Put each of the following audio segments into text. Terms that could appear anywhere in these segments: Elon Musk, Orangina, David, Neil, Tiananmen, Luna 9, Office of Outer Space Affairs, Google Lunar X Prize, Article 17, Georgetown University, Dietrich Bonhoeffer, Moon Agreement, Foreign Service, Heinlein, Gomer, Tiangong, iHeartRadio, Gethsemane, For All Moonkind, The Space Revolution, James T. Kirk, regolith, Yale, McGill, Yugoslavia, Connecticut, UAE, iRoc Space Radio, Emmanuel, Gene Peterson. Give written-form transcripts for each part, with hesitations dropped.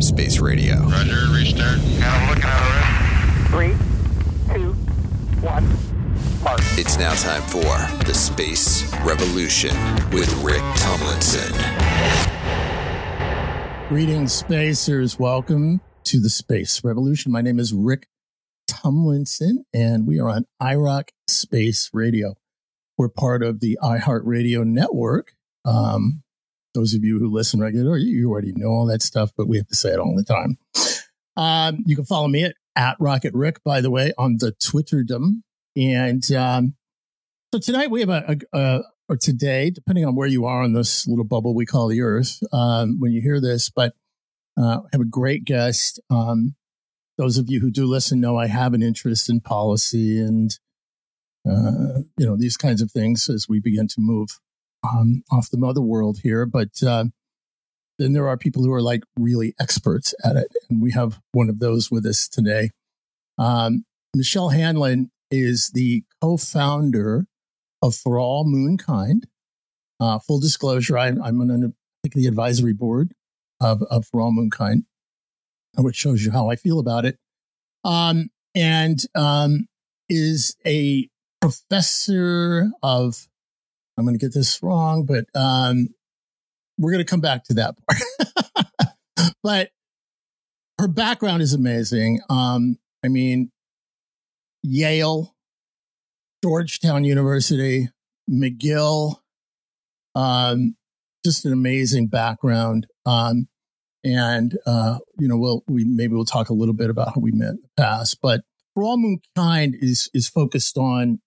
Space Radio. Roger, restart. Now looking at it. 3, 2, 1. Mark. It's now time for The Space Revolution with Rick Tumlinson. Greetings, spacers. Welcome to The Space Revolution. My name is Rick Tumlinson, and we are on iRoc Space Radio. We're part of the iHeartRadio network. Those of you who listen regularly, you already know all that stuff, but we have to say it all the time. You can follow me at Rocket Rick, by the way, on the Twitterdom. And so tonight we have or today, depending on where you are on this little bubble we call the Earth, when you hear this, but have a great guest. Those of you who do listen know I have an interest in policy and, these kinds of things as we begin to move off the mother world here. But then there are people who are like really experts at it. And we have one of those with us today. Michelle Hanlon is the co-founder of For All Moonkind. Full disclosure, I'm on the advisory board of For All Moonkind, which shows you how I feel about it. Is a professor of, I'm going to get this wrong, but we're going to come back to that part. But her background is amazing. Yale, Georgetown University, McGill, just an amazing background. We'll talk a little bit about how we met in the past, but For All Moonkind is focused on,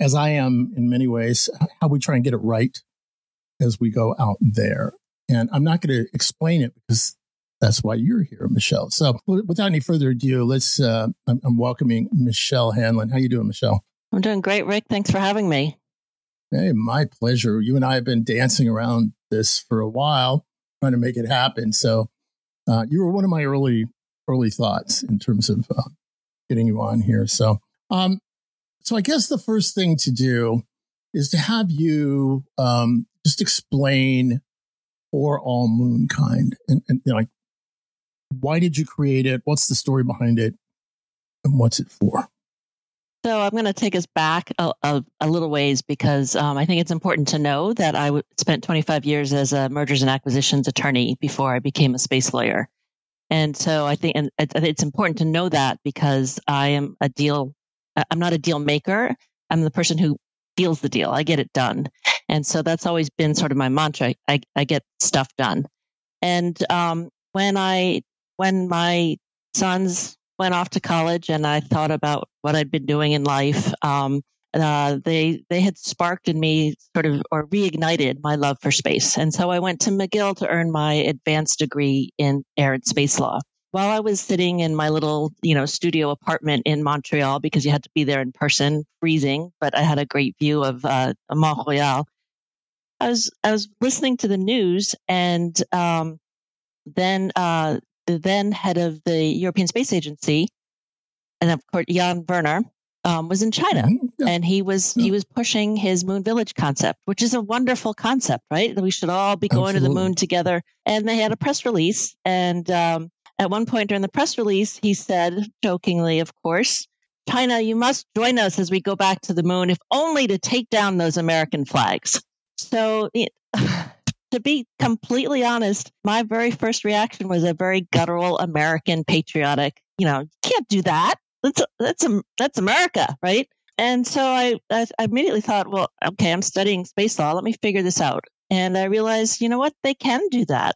as I am in many ways, how we try and get it right as we go out there. And I'm not going to explain it because that's why you're here, Michelle. So without any further ado, let's, I'm welcoming Michelle Hanlon. How you doing, Michelle? I'm doing great, Rick. Thanks for having me. Hey, my pleasure. You and I have been dancing around this for a while, trying to make it happen. So you were one of my early thoughts in terms of getting you on here. So, I guess the first thing to do is to have you just explain For All Moonkind and why did you create it? What's the story behind it? And what's it for? So I'm going to take us back a little ways because I think it's important to know that I spent 25 years as a mergers and acquisitions attorney before I became a space lawyer. And so I think it's important to know that because I'm not a deal maker. I'm the person who deals the deal. I get it done. And so that's always been sort of my mantra. I get stuff done. And when my sons went off to college and I thought about what I'd been doing in life, they had sparked in me reignited my love for space. And so I went to McGill to earn my advanced degree in air and space law. While I was sitting in my little, studio apartment in Montreal, because you had to be there in person, freezing, but I had a great view of Montreal. I was listening to the news, and then the then head of the European Space Agency, and of course Jan Werner, was in China, and he was pushing his Moon Village concept, which is a wonderful concept, right? We should all be going to the moon together. And they had a press release, and at one point during the press release, he said, jokingly, of course, "China, you must join us as we go back to the moon, if only to take down those American flags." So to be completely honest, my very first reaction was a very guttural American patriotic, you can't do that. That's America, right? And so I immediately thought, well, okay, I'm studying space law. Let me figure this out. And I realized, you know what? They can do that.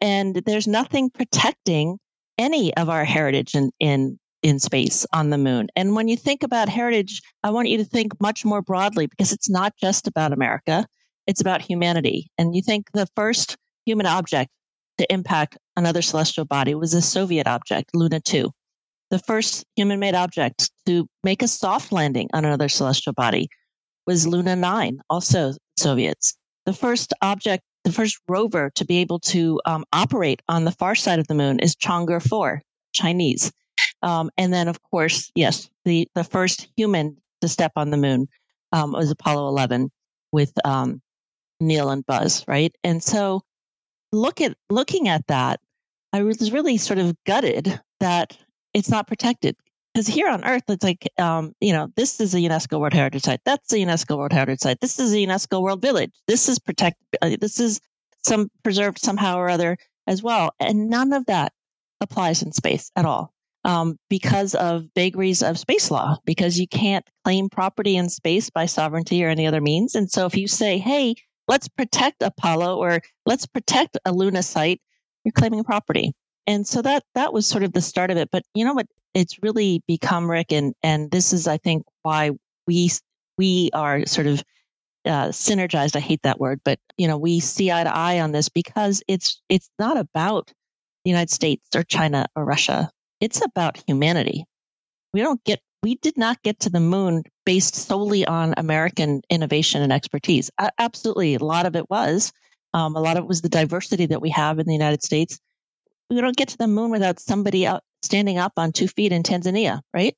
And there's nothing protecting any of our heritage in space on the moon. And when you think about heritage, I want you to think much more broadly because it's not just about America. It's about humanity. And you think the first human object to impact another celestial body was a Soviet object, Luna 2. The first human-made object to make a soft landing on another celestial body was Luna 9, also Soviets. The first rover to be able to operate on the far side of the moon is Chang'e 4, Chinese. And then, of course, yes, the first human to step on the moon was Apollo 11 with Neil and Buzz, right? And so looking at that, I was really sort of gutted that it's not protected. Because here on Earth, it's like, this is a UNESCO World Heritage Site. That's a UNESCO World Heritage Site. This is a UNESCO World Village. This is protected. This is some preserved somehow or other as well. And none of that applies in space at all because of vagaries of space law, because you can't claim property in space by sovereignty or any other means. And so if you say, hey, let's protect Apollo or let's protect a Luna site, you're claiming property. And so that was sort of the start of it. But you know what? It's really become, Rick, and this is, I think, why we are sort of synergized. I hate that word, but we see eye to eye on this because it's not about the United States or China or Russia. It's about humanity. We did not get to the moon based solely on American innovation and expertise. Absolutely, a lot of it was. A lot of it was the diversity that we have in the United States. We don't get to the moon without somebody out standing up on 2 feet in Tanzania, right?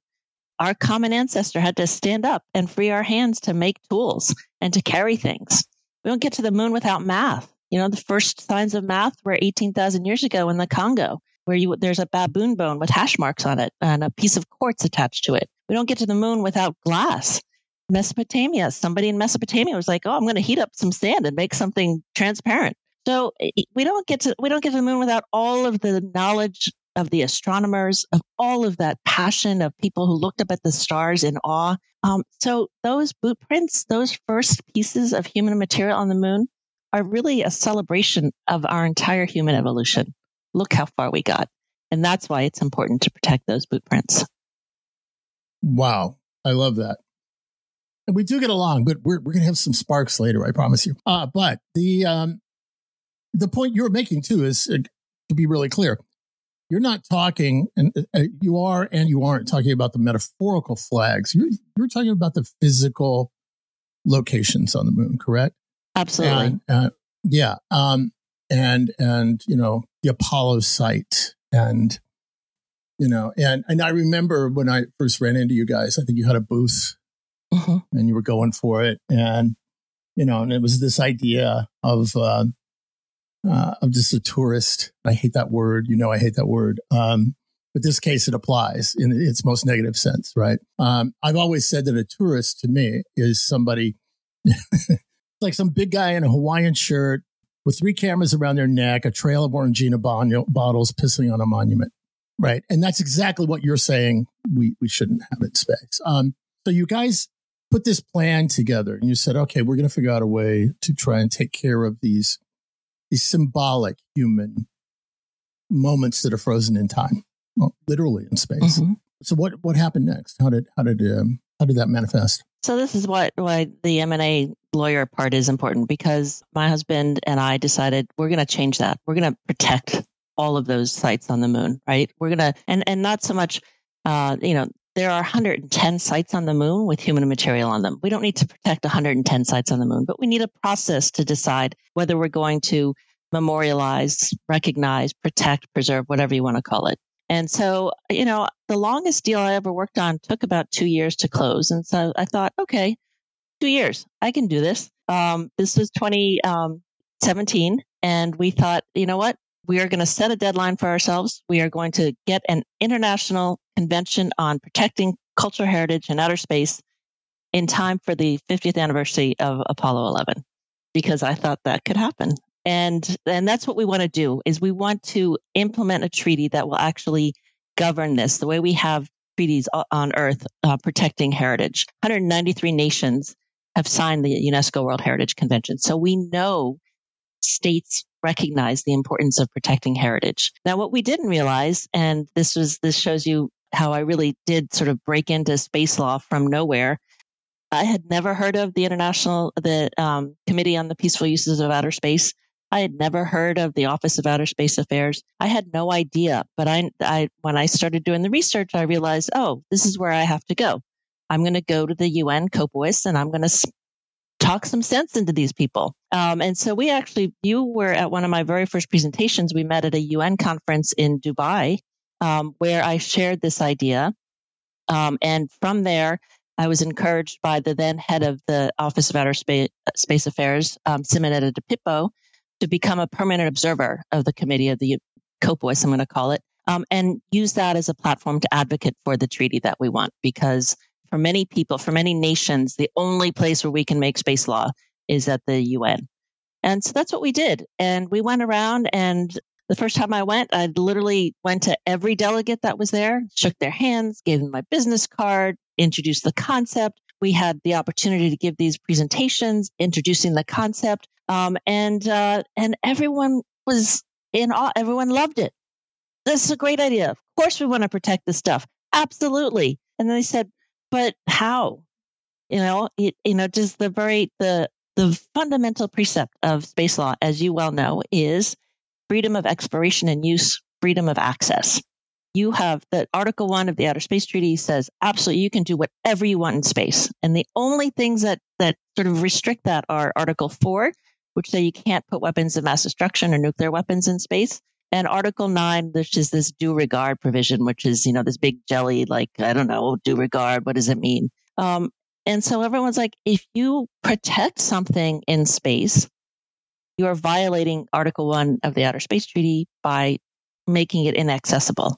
Our common ancestor had to stand up and free our hands to make tools and to carry things. We don't get to the moon without math. The first signs of math were 18,000 years ago in the Congo, where there's a baboon bone with hash marks on it and a piece of quartz attached to it. We don't get to the moon without glass. Mesopotamia, somebody in Mesopotamia was like, oh, I'm going to heat up some sand and make something transparent. So we don't get to the moon without all of the knowledge of the astronomers, of all of that passion of people who looked up at the stars in awe. So those blueprints, those first pieces of human material on the moon are really a celebration of our entire human evolution. Look how far we got. And that's why it's important to protect those blueprints. Wow. I love that. And we do get along, but we're going to have some sparks later, I promise you. But the point you're making, too, is to be really clear. You're not talking, and you aren't talking about the metaphorical flags. You're talking about the physical locations on the moon, correct? Absolutely. And, yeah. And the Apollo site, and I remember when I first ran into you guys, I think you had a booth, uh-huh. and you were going for it, and it was this idea of just a tourist. I hate that word. I hate that word. But this case, it applies in its most negative sense, right? I've always said that a tourist to me is somebody like some big guy in a Hawaiian shirt with 3 cameras around their neck, a trail of Orangina bottles pissing on a monument, right? And that's exactly what you're saying we shouldn't have in space. So you guys put this plan together and you said, okay, we're going to figure out a way to try and take care of these symbolic human moments that are frozen in time, well, literally in space. Mm-hmm. So what happened next? How did that manifest? So this is why the M&A lawyer part is important, because my husband and I decided we're going to change that. We're going to protect all of those sites on the moon, right? We're going to, and not so much, there are 110 sites on the moon with human material on them. We don't need to protect 110 sites on the moon, but we need a process to decide whether we're going to memorialize, recognize, protect, preserve, whatever you want to call it. And so, the longest deal I ever worked on took about 2 years to close. And so I thought, okay, 2 years, I can do this. This was 2017. And we thought, you know what? We are going to set a deadline for ourselves. We are going to get an international convention on protecting cultural heritage in outer space in time for the 50th anniversary of Apollo 11, because I thought that could happen. And that's what we want to do, is we want to implement a treaty that will actually govern this, the way we have treaties on Earth protecting heritage. 193 nations have signed the UNESCO World Heritage Convention. So we know states recognize the importance of protecting heritage. Now, what we didn't realize, and this shows you how I really did sort of break into space law from nowhere. I had never heard of the Committee on the Peaceful Uses of Outer Space. I had never heard of the Office of Outer Space Affairs. I had no idea. But I when I started doing the research, I realized, oh, this is where I have to go. I'm going to go to the UN COPUS, and I'm going to talk some sense into these people. And so you were at one of my very first presentations. We met at a UN conference in Dubai, where I shared this idea. And from there, I was encouraged by the then head of the Office of Outer Space Affairs, Simonetta De Pippo, to become a permanent observer of the committee of the COPUS, I'm going to call it, and use that as a platform to advocate for the treaty that we want. Because for many people, for many nations, the only place where we can make space law is at the UN. And so that's what we did. And we went around, and the first time I went, I literally went to every delegate that was there, shook their hands, gave them my business card, introduced the concept. We had the opportunity to give these presentations, introducing the concept, and everyone was in awe. Everyone loved it. This is a great idea. Of course, we want to protect this stuff. Absolutely. And then they said, "But how? Just the fundamental precept of space law, as you well know, is freedom of exploration and use, freedom of access. You have the Article One of the Outer Space Treaty says, absolutely, you can do whatever you want in space. And the only things that sort of restrict that are Article 4, which say you can't put weapons of mass destruction or nuclear weapons in space, and Article 9, which is this due regard provision, which is, this big jelly, like, I don't know, due regard, what does it mean? And so everyone's like, if you protect something in space, you are violating Article 1 of the Outer Space Treaty by making it inaccessible.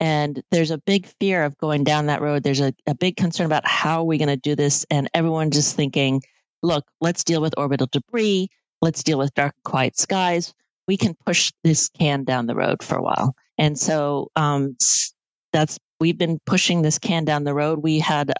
And there's a big fear of going down that road. There's a big concern about how are we going to do this? And everyone just thinking, look, let's deal with orbital debris. Let's deal with dark, quiet skies. We can push this can down the road for a while. And so we've been pushing this can down the road. We've had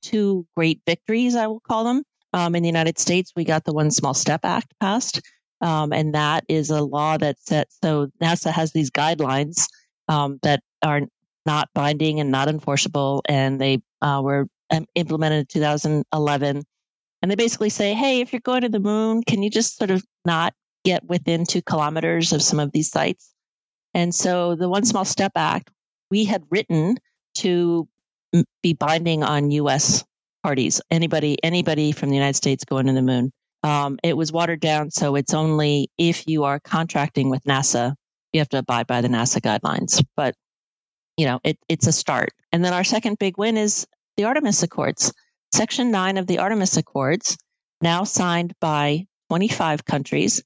two great victories, I will call them. In the United States, we got the One Small Step Act passed. And that is a law so NASA has these guidelines that are not binding and not enforceable. And they were implemented in 2011. And they basically say, hey, if you're going to the moon, can you just sort of not get within 2 kilometers of some of these sites? And so the One Small Step Act, we had written to be binding on U.S. parties, anybody from the United States going to the moon. It was watered down, so it's only if you are contracting with NASA, you have to abide by the NASA guidelines. But it's a start. And then our second big win is the Artemis Accords. Section 9 of the Artemis Accords, now signed by 25 countries,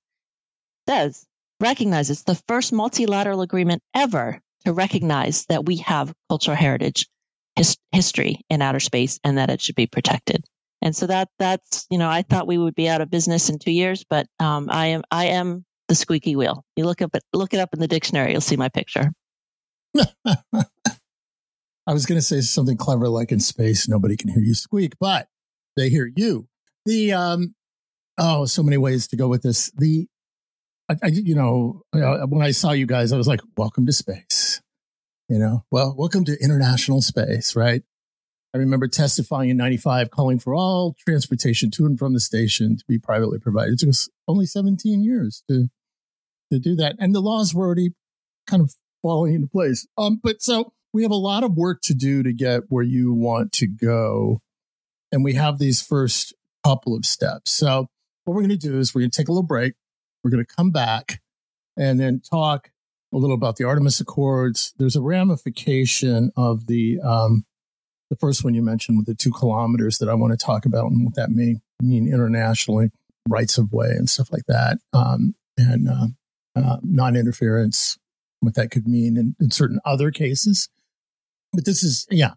recognizes the first multilateral agreement ever to recognize that we have cultural heritage, history in outer space, and that it should be protected. And so that's I thought we would be out of business in 2 years, but I am the squeaky wheel. You look it up in the dictionary, you'll see my picture. I was going to say something clever like, in space, nobody can hear you squeak, but they hear you. So many ways to go with this. When I saw you guys, I was like, welcome to space, welcome to international space, right? I remember testifying in 95, calling for all transportation to and from the station to be privately provided. It took us only 17 years to do that. And the laws were already kind of falling into place. We have a lot of work to do to get where you want to go. And we have these first couple of steps. So what we're going to do is we're going to take a little break. We're going to come back and then talk a little about the Artemis Accords. There's a ramification of the first one you mentioned with the 2 kilometers that I want to talk about and what that may mean internationally, rights of way and stuff like that, and non-interference, what that could mean in certain other cases. But this is, I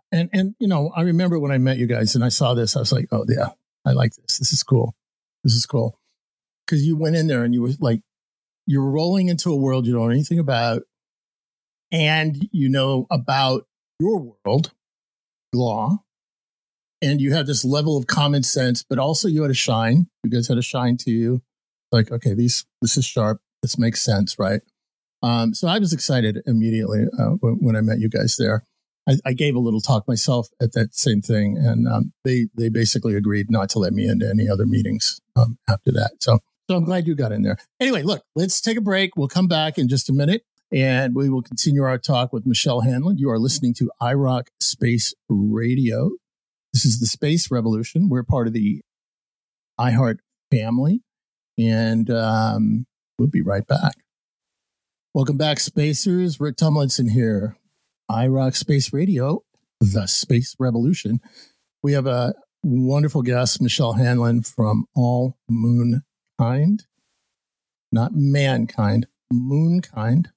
remember when I met you guys and I saw this, I was like, oh yeah, I like this. This is cool. Because you went in there and you were like, you're rolling into a world you don't know anything about. And you know about your world, law. And you had this level of common sense, but also you had a shine. You guys had a shine to you. Like, okay, this is sharp. This makes sense, right? So I was excited immediately when I met you guys there. I gave a little talk myself at that same thing, and they basically agreed not to let me into any other meetings after that. So I'm glad you got in there. Anyway, look, let's take a break. We'll come back in just a minute, and we will continue our talk with Michelle Hanlon. You are listening to iRoc Space Radio. This is the Space Revolution. We're part of the iHeart family, and we'll be right back. Welcome back, Spacers. Rick Tumlinson here. iRoc Space Radio, the Space Revolution. We have a wonderful guest, Michelle Hanlon from All Moonkind. not mankind, Moonkind,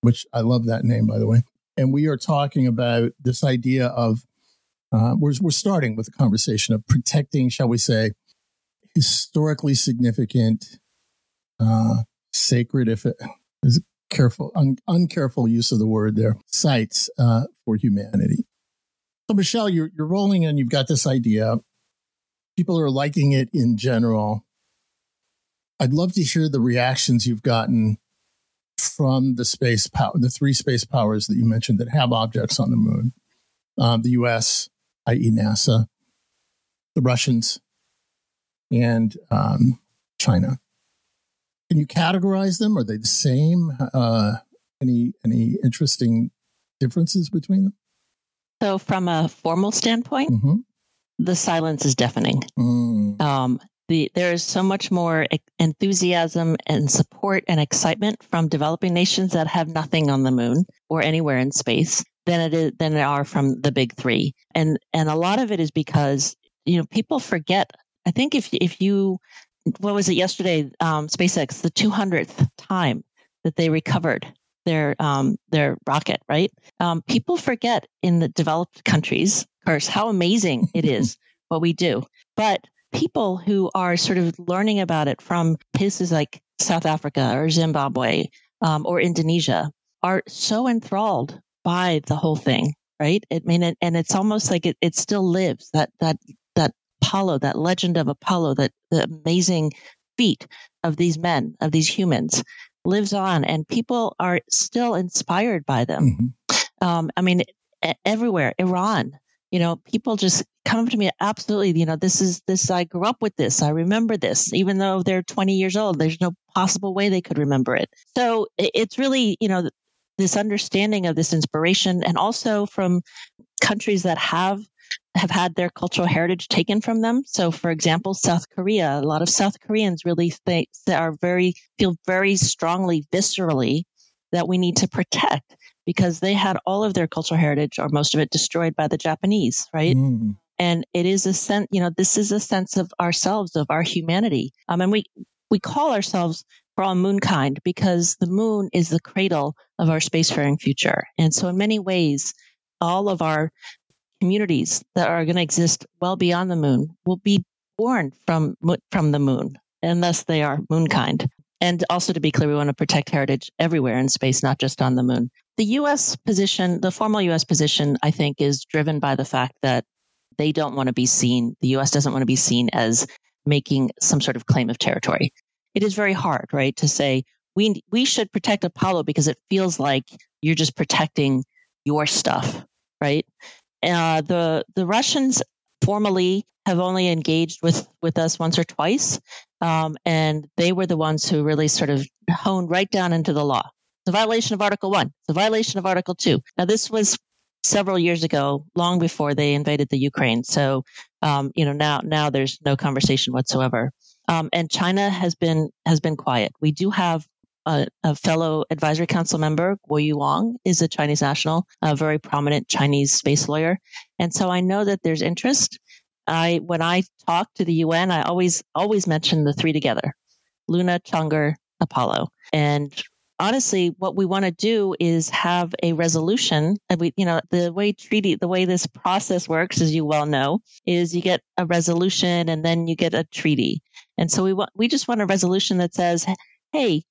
which I love that name, by the way. And we are talking about this idea of, we're starting with a conversation of protecting, shall we say, historically significant, sacred, if it is careful, uncareful use of the word there, sites for humanity. So, Michelle, you're rolling in. You've got this idea. People are liking it in general. I'd love to hear the reactions you've gotten from the space power, the three space powers that you mentioned that have objects on the moon, the U.S., i.e. NASA, the Russians, and China. Can you categorize them? Are they the same? Any interesting differences between them? So from a formal standpoint, mm-hmm. the silence is deafening. Mm. There is so much more enthusiasm and support and excitement from developing nations that have nothing on the moon or anywhere in space than there are from the big three. And a lot of it is because, people forget. I think if you, what was it yesterday? SpaceX, the 200th time that they recovered their rocket, right? People forget in the developed countries, of course, how amazing it is what we do. But people who are sort of learning about it from places like South Africa or Zimbabwe or Indonesia are so enthralled by the whole thing, right? I mean, and it's almost like it still lives, that Apollo, that legend of Apollo, that the amazing feat of these men, of these humans, lives on, and people are still inspired by them. Mm-hmm. I mean, everywhere, Iran, people just come to me. Absolutely. This is, I grew up with this. I remember this, even though they're 20 years old, there's no possible way they could remember it. So it's really, this understanding of this inspiration, and also from countries that have had their cultural heritage taken from them. So, for example, South Korea, a lot of South Koreans really think that feel very strongly, viscerally, that we need to protect because they had all of their cultural heritage, or most of it, destroyed by the Japanese, right? Mm. And it is a sense, this is a sense of ourselves, of our humanity. And we call ourselves For All Moonkind because the moon is the cradle of our spacefaring future. And so in many ways, all of our communities that are going to exist well beyond the moon will be born from the moon, and thus they are moonkind. And also, to be clear, we want to protect heritage everywhere in space, not just on the moon. The U.S. position, the formal U.S. position, I think, is driven by the fact that they don't want to be seen. The U.S. doesn't want to be seen as making some sort of claim of territory. It is very hard, right, to say we should protect Apollo because it feels like you're just protecting your stuff, right? The Russians formally have only engaged with us once or twice, and they were the ones who really sort of honed right down into the law. It's a violation of Article One. It's a violation of Article Two. Now, this was several years ago, long before they invaded the Ukraine. So, now there's no conversation whatsoever. And China has been quiet. We do have a fellow advisory council member, Guoyu Wang, is a Chinese national, a very prominent Chinese space lawyer. And so I know that there's interest. When I talk to the UN, I always mention the three together, Luna, Chang'e, Apollo. And honestly, what we want to do is have a resolution. And the way this process works, as you well know, is you get a resolution and then you get a treaty. And so we just want a resolution that says, hey,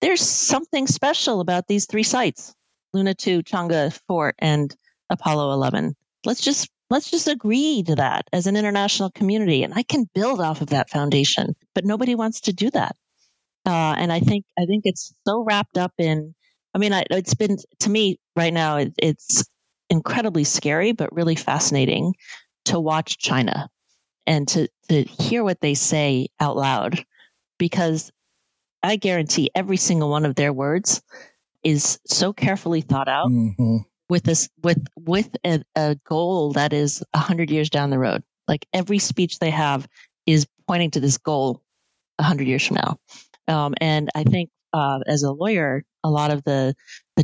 there's something special about these three sites, Luna 2, Chang'e 4, and Apollo 11. Let's just agree to that as an international community, and I can build off of that foundation. But nobody wants to do that, and I think it's so wrapped up in. I mean, it's been, to me right now, it's incredibly scary, but really fascinating to watch China and to hear what they say out loud, because I guarantee every single one of their words is so carefully thought out, mm-hmm. with a goal that is 100 years down the road. Like every speech they have is pointing to this goal 100 years from now. And I think as a lawyer, a lot of the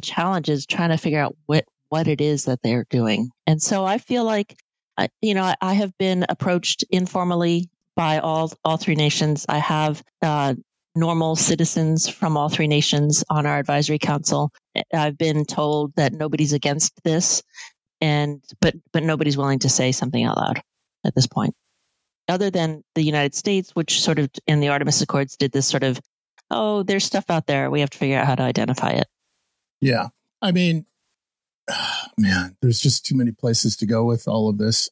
challenge is trying to figure out what it is that they're doing. And so I feel like, I have been approached informally by all three nations. I have normal citizens from all three nations on our advisory council. I've been told that nobody's against this, but nobody's willing to say something out loud at this point, other than the United States, which sort of in the Artemis Accords did this sort of, oh, there's stuff out there. We have to figure out how to identify it. Yeah. I mean, man, there's just too many places to go with all of this.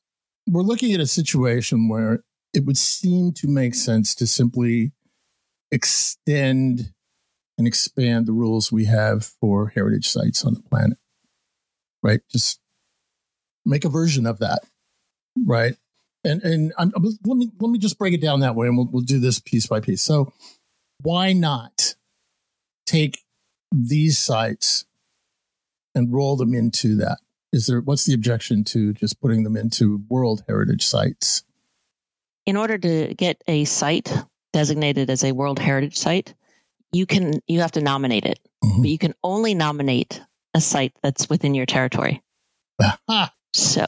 We're looking at a situation where it would seem to make sense to simply extend and expand the rules we have for heritage sites on the planet, right? Just make a version of that, right? And let me just break it down that way, and we'll do this piece by piece. So why not take these sites and roll them into that? What's the objection to just putting them into World Heritage Sites? In order to get a site designated as a World Heritage Site, you have to nominate it, but you can only nominate a site that's within your territory. So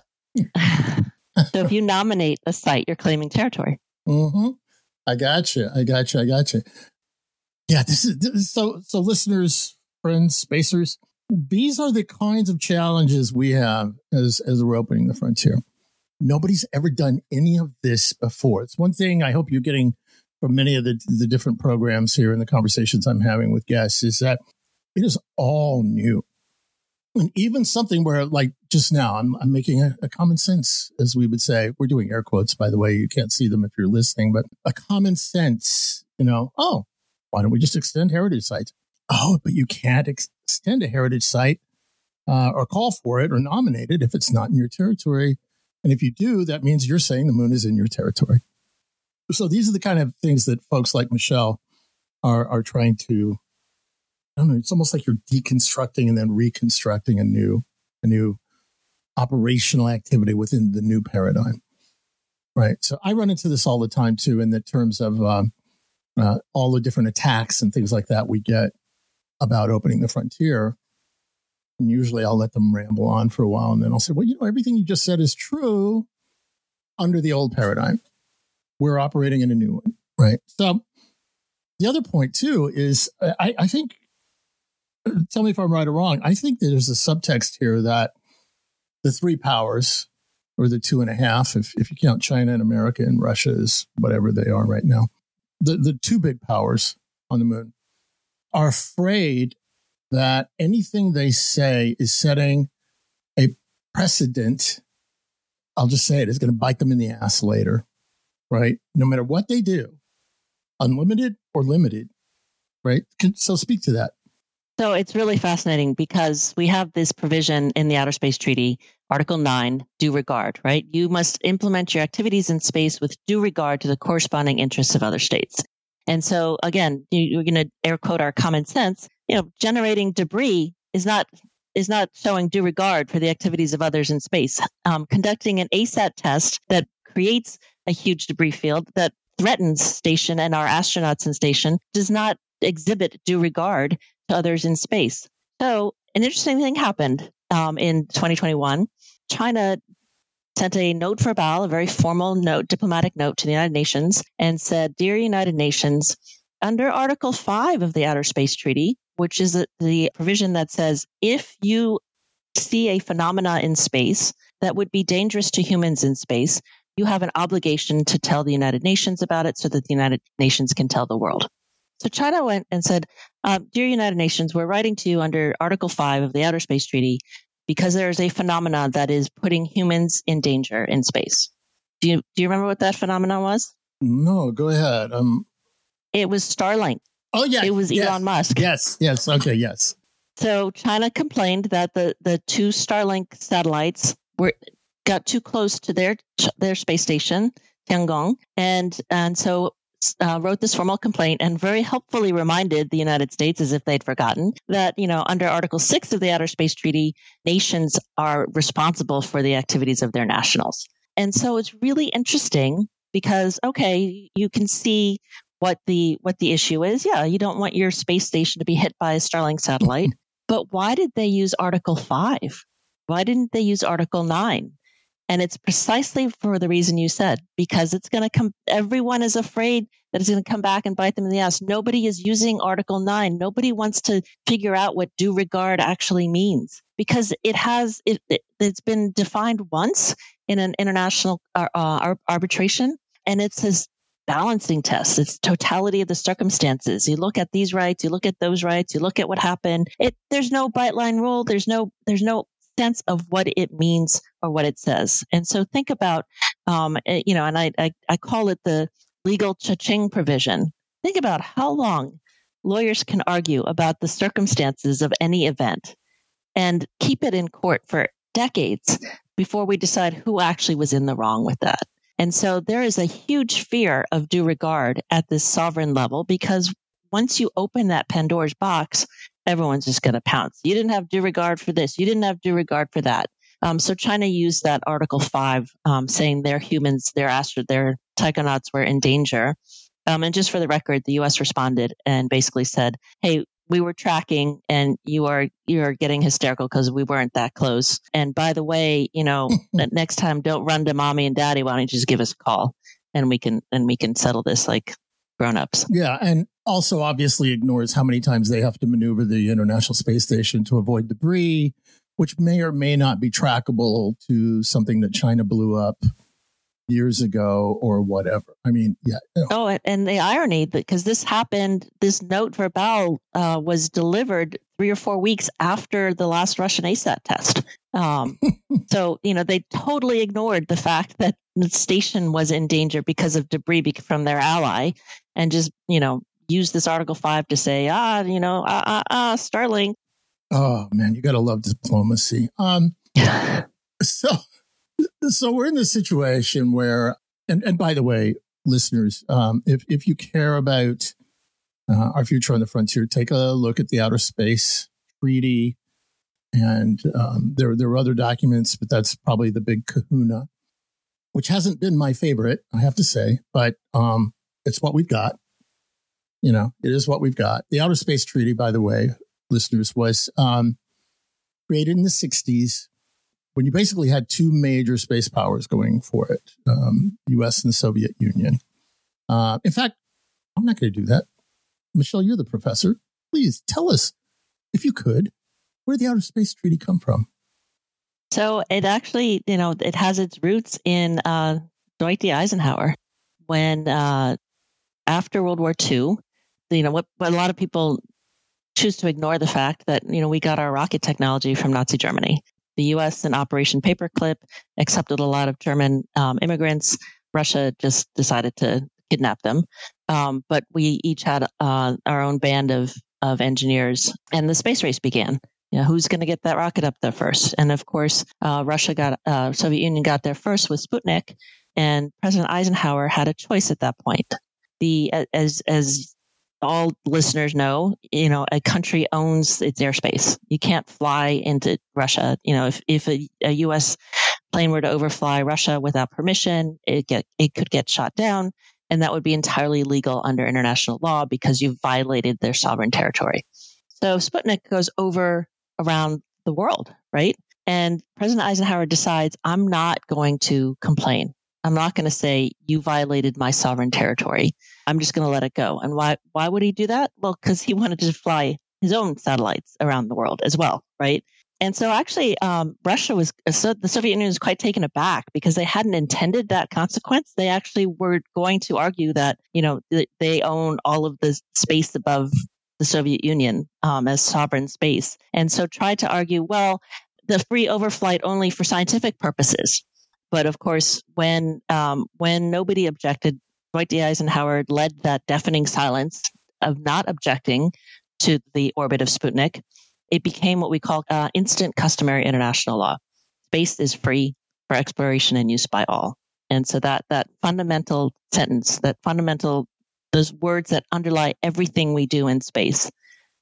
if you nominate a site, you're claiming territory. Mm-hmm. I gotcha. Yeah, this is so listeners, friends, spacers, these are the kinds of challenges we have as we're opening the frontier. Nobody's ever done any of this before. It's one thing I hope you're getting from many of the different programs here and the conversations I'm having with guests is that it is all new. And even something where, like just now, I'm making a common sense, as we would say. We're doing air quotes, by the way. You can't see them if you're listening, but a common sense, oh, why don't we just extend heritage sites? Oh, but you can't extend a heritage site or call for it or nominate it if it's not in your territory. And if you do, that means you're saying the moon is in your territory. So these are the kind of things that folks like Michelle are trying to, I don't know, it's almost like you're deconstructing and then reconstructing a new operational activity within the new paradigm, right? So I run into this all the time, too, in the terms of all the different attacks and things like that we get about opening the frontier. And usually I'll let them ramble on for a while, and then I'll say, well, everything you just said is true under the old paradigm. We're operating in a new one, right? So the other point, too, is I think, tell me if I'm right or wrong, I think that there's a subtext here that the three powers, or the two and a half, if you count China and America and Russia as whatever they are right now, the two big powers on the moon are afraid that anything they say is setting a precedent. I'll just say it, it's going to bite them in the ass later, right? No matter what they do, unlimited or limited, right? So speak to that. So it's really fascinating because we have this provision in the Outer Space Treaty, Article 9, due regard, right? You must implement your activities in space with due regard to the corresponding interests of other states. And so again, you're going to air quote our common sense, generating debris is not showing due regard for the activities of others in space. Conducting an ASAT test that creates a huge debris field that threatens station and our astronauts in station does not exhibit due regard to others in space. So an interesting thing happened in 2021. China sent a note for Baal, a very formal note, diplomatic note to the United Nations, and said, "Dear United Nations, under Article 5 of the Outer Space Treaty, which is the provision that says if you see a phenomena in space that would be dangerous to humans in space, you have an obligation to tell the United Nations about it so that the United Nations can tell the world." So China went and said, "Dear United Nations, we're writing to you under Article 5 of the Outer Space Treaty because there is a phenomena that is putting humans in danger in space." Do you remember what that phenomenon was? No, go ahead. It was Starlink. Oh, yeah. It was Elon Musk. Yes. Okay, yes. So China complained that the two Starlink satellites got too close to their space station, Tiangong, and so wrote this formal complaint and very helpfully reminded the United States, as if they'd forgotten, that under Article 6 of the Outer Space Treaty, nations are responsible for the activities of their nationals. And so it's really interesting because, okay, you can see what the issue is. Yeah, you don't want your space station to be hit by a Starlink satellite. But why did they use Article 5? Why didn't they use Article 9? And it's precisely for the reason you said, because it's going to come, everyone is afraid that it's going to come back and bite them in the ass. Nobody is using Article 9. Nobody wants to figure out what due regard actually means, because it has, it's been defined once in an international arbitration, and it's this balancing test. It's totality of the circumstances. You look at these rights, you look at those rights, you look at what happened. There's no bright line rule. There's no sense of what it means or what it says. And so think about, and I call it the legal cha-ching provision. Think about how long lawyers can argue about the circumstances of any event and keep it in court for decades before we decide who actually was in the wrong with that. And so there is a huge fear of due regard at this sovereign level, because once you open that Pandora's box, everyone's just going to pounce. You didn't have due regard for this. You didn't have due regard for that. So China used that Article 5, saying their humans, their taikonauts were in danger. And just for the record, the U.S. responded and basically said, hey, we were tracking and you're getting hysterical because we weren't that close. And by the way, next time, don't run to mommy and daddy. Why don't you just give us a call and we can settle this like grown-ups. Yeah. And also obviously ignores how many times they have to maneuver the International Space Station to avoid debris, which may or may not be trackable to something that China blew up years ago or whatever. I mean, yeah. Oh, and the irony, because this happened, this note verbal was delivered 3 or 4 weeks after the last Russian ASAT test. So, they totally ignored the fact that the station was in danger because of debris from their ally, and just, use this Article 5 to say, Starlink. Oh, man, you got to love diplomacy. So we're in this situation where, and by the way, listeners, if you care about our future on the frontier, take a look at the Outer Space Treaty. And there are other documents, but that's probably the big kahuna, which hasn't been my favorite, I have to say, but it's what we've got. It is what we've got. The Outer Space Treaty, by the way, listeners, was created in the 60s, when you basically had two major space powers going for it, U.S. and the Soviet Union. In fact, I'm not going to do that. Michelle, you're the professor. Please tell us, if you could, where did the Outer Space Treaty come from? So it actually, it has its roots in Dwight D. Eisenhower, when after World War II, what a lot of people choose to ignore the fact that, we got our rocket technology from Nazi Germany. The U.S. in Operation Paperclip accepted a lot of German immigrants. Russia just decided to kidnap them. But we each had our own band of engineers, and the space race began. Who's going to get that rocket up there first? And of course, Soviet Union got there first with Sputnik, and President Eisenhower had a choice at that point. As all listeners know, a country owns its airspace. You can't fly into Russia. If a U.S. plane were to overfly Russia without permission, it could get shot down, and that would be entirely legal under international law because you violated their sovereign territory. So Sputnik goes around the world, right? And President Eisenhower decides, I'm not going to complain. I'm not going to say you violated my sovereign territory. I'm just going to let it go. And why would he do that? Well, because he wanted to fly his own satellites around the world as well, right? And so actually, the Soviet Union was quite taken aback because they hadn't intended that consequence. They actually were going to argue that, they own all of the space above the Soviet Union as sovereign space. And so tried to argue, well, the free overflight only for scientific purposes. But of course, when nobody objected, Dwight D. Eisenhower led that deafening silence of not objecting to the orbit of Sputnik. It became what we call instant customary international law. Space is free for exploration and use by all. And so that fundamental sentence, those words that underlie everything we do in space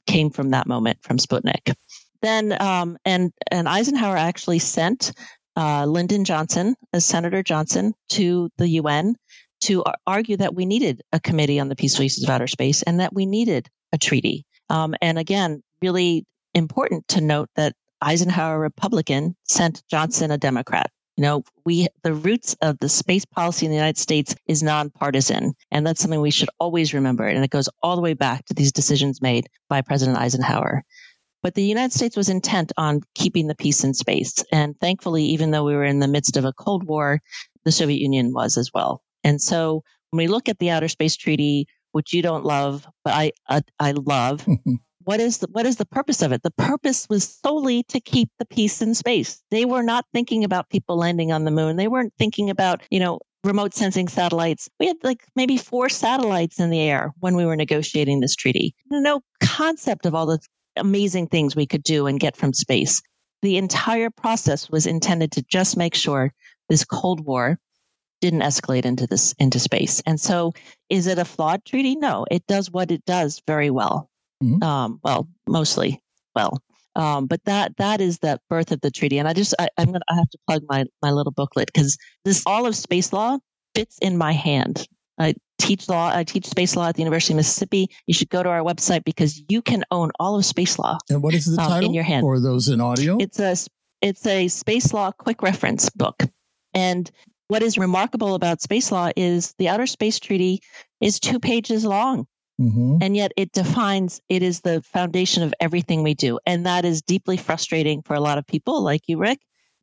came from that moment from Sputnik. Then, and Eisenhower actually sent Lyndon Johnson, Senator Johnson, to the UN to argue that we needed a committee on the peaceful uses of outer space and that we needed a treaty. And again, really important to note that Eisenhower, a Republican, sent Johnson, a Democrat. You know, the roots of the space policy in the United States is nonpartisan. And that's something we should always remember. And it goes all the way back to these decisions made by President Eisenhower. But the United States was intent on keeping the peace in space. And thankfully, even though we were in the midst of a Cold War, the Soviet Union was as well. And so when we look at the Outer Space Treaty, which you don't love, but I love, What is the purpose of it? The purpose was solely to keep the peace in space. They were not thinking about people landing on the moon. They weren't thinking about, you know, remote sensing satellites. We had like maybe 4 satellites in the air when we were negotiating this treaty. No concept of all the amazing things we could do and get from space. The entire process was intended to just make sure this Cold War didn't escalate into space. And so is it a flawed treaty? No, it does what it does very well. Mm-hmm. But that is the birth of the treaty. And I have to plug my little booklet, because this all of space law fits in my hand. I teach space law at the University of Mississippi. You should go to our website because you can own all of space law. And what is the title in your hand for those in audio? It's a space law quick reference book. And what is remarkable about space law is the Outer Space Treaty is 2 pages long. Mm-hmm. And yet it is the foundation of everything we do. And that is deeply frustrating for a lot of people like you, Rick.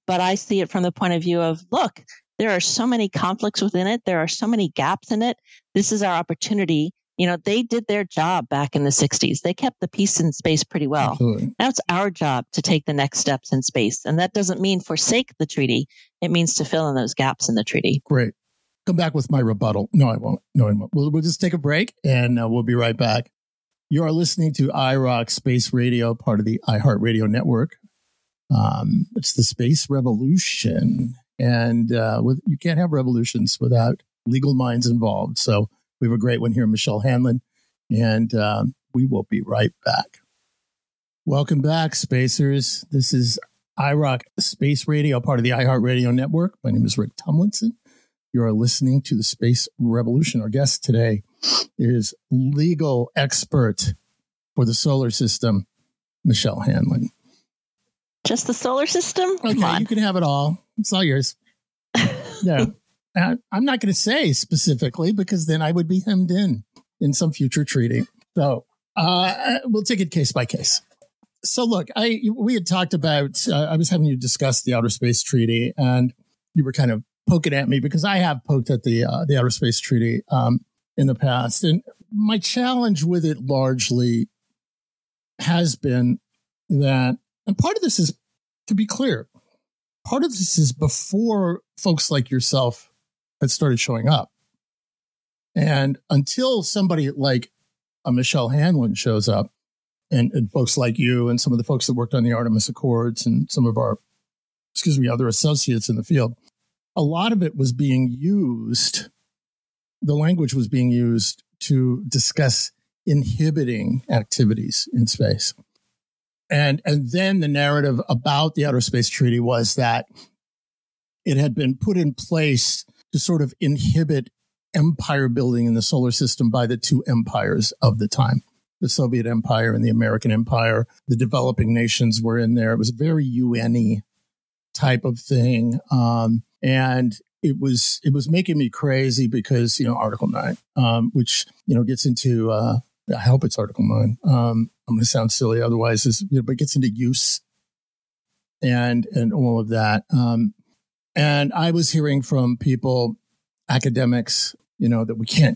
But I see it from the point of view of, look, there are so many conflicts within it. There are so many gaps in it. This is our opportunity. You know, they did their job back in the 60s. They kept the peace in space pretty well. Absolutely. Now it's our job to take the next steps in space. And that doesn't mean forsake the treaty. It means to fill in those gaps in the treaty. Great. Come back with my rebuttal. No, I won't. We'll just take a break and we'll be right back. You are listening to iRoc Space Radio, part of the iHeartRadio network. It's the space revolution. And you can't have revolutions without legal minds involved. So we have a great one here, Michelle Hanlon. And we will be right back. Welcome back, spacers. This is iRoc Space Radio, part of the iHeartRadio network. My name is Rick Tumlinson. You are listening to the Space Revolution. Our guest today is legal expert for the solar system, Michelle Hanlon. Just the solar system? Okay, you can have it all. It's all yours. Yeah, I'm not going to say specifically because then I would be hemmed in some future treaty. So we'll take it case by case. So look, we had talked about, I was having you discuss the Outer Space Treaty, and you were kind of poking at me because I have poked at the Outer Space Treaty in the past. And my challenge with it largely has been that, and part of this is, to be clear, part of this is before folks like yourself had started showing up. And until somebody like a Michelle Hanlon shows up, and folks like you and some of the folks that worked on the Artemis Accords and some of our, other associates in the field, a lot of it was being used, the language was being used to discuss inhibiting activities in space. And then the narrative about the Outer Space Treaty was that it had been put in place to sort of inhibit empire building in the solar system by the 2 empires of the time, the Soviet Empire and the American Empire. The developing nations were in there. It was very UN-y type of thing. And it was making me crazy because, you know, Article 9, which, you know, gets into, I hope it's Article 9. I'm going to sound silly otherwise, but it gets into use and all of that. And I was hearing from people, academics, you know, that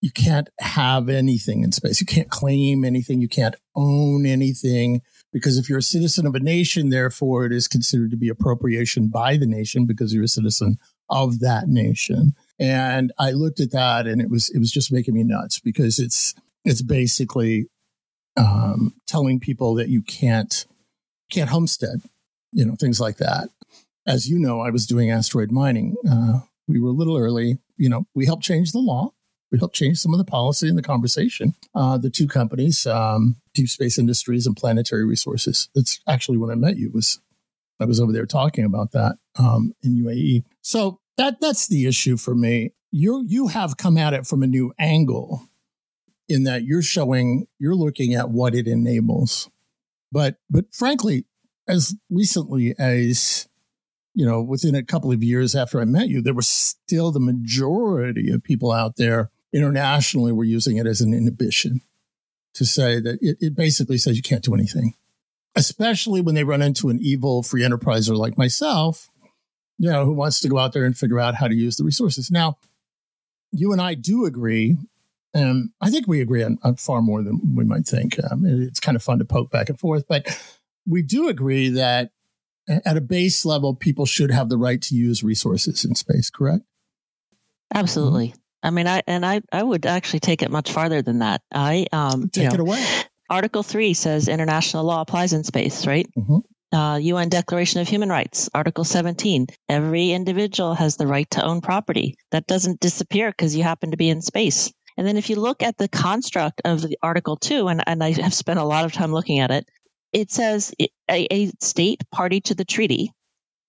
you can't have anything in space. You can't claim anything. You can't own anything. Because if you're a citizen of a nation, therefore, it is considered to be appropriation by the nation because you're a citizen of that nation. And I looked at that, and it was just making me nuts because it's basically telling people that you can't homestead, you know, things like that. As you know, I was doing asteroid mining. We were a little early. You know, we helped change the law. We helped change some of the policy and the conversation. The 2 companies, Deep Space Industries and Planetary Resources. That's actually when I met you. I was over there talking about that in UAE. So that's the issue for me. You have come at it from a new angle in that you're looking at what it enables. But frankly, as recently as you know, within a couple of years after I met you, there was still the majority of people out there internationally were using it as an inhibition to say that it basically says you can't do anything, especially when they run into an evil free enterpriser like myself, you know, who wants to go out there and figure out how to use the resources. Now, you and I do agree, and I think we agree on far more than we might think. It's kind of fun to poke back and forth, but we do agree that at a base level, people should have the right to use resources in space, correct? Absolutely. I mean, I would actually take it much farther than that. Take it away. Article 3 says international law applies in space, right? Mm-hmm. UN Declaration of Human Rights, Article 17. Every individual has the right to own property. That doesn't disappear because you happen to be in space. And then if you look at the construct of the Article 2, and I have spent a lot of time looking at it, it says a state party to the treaty,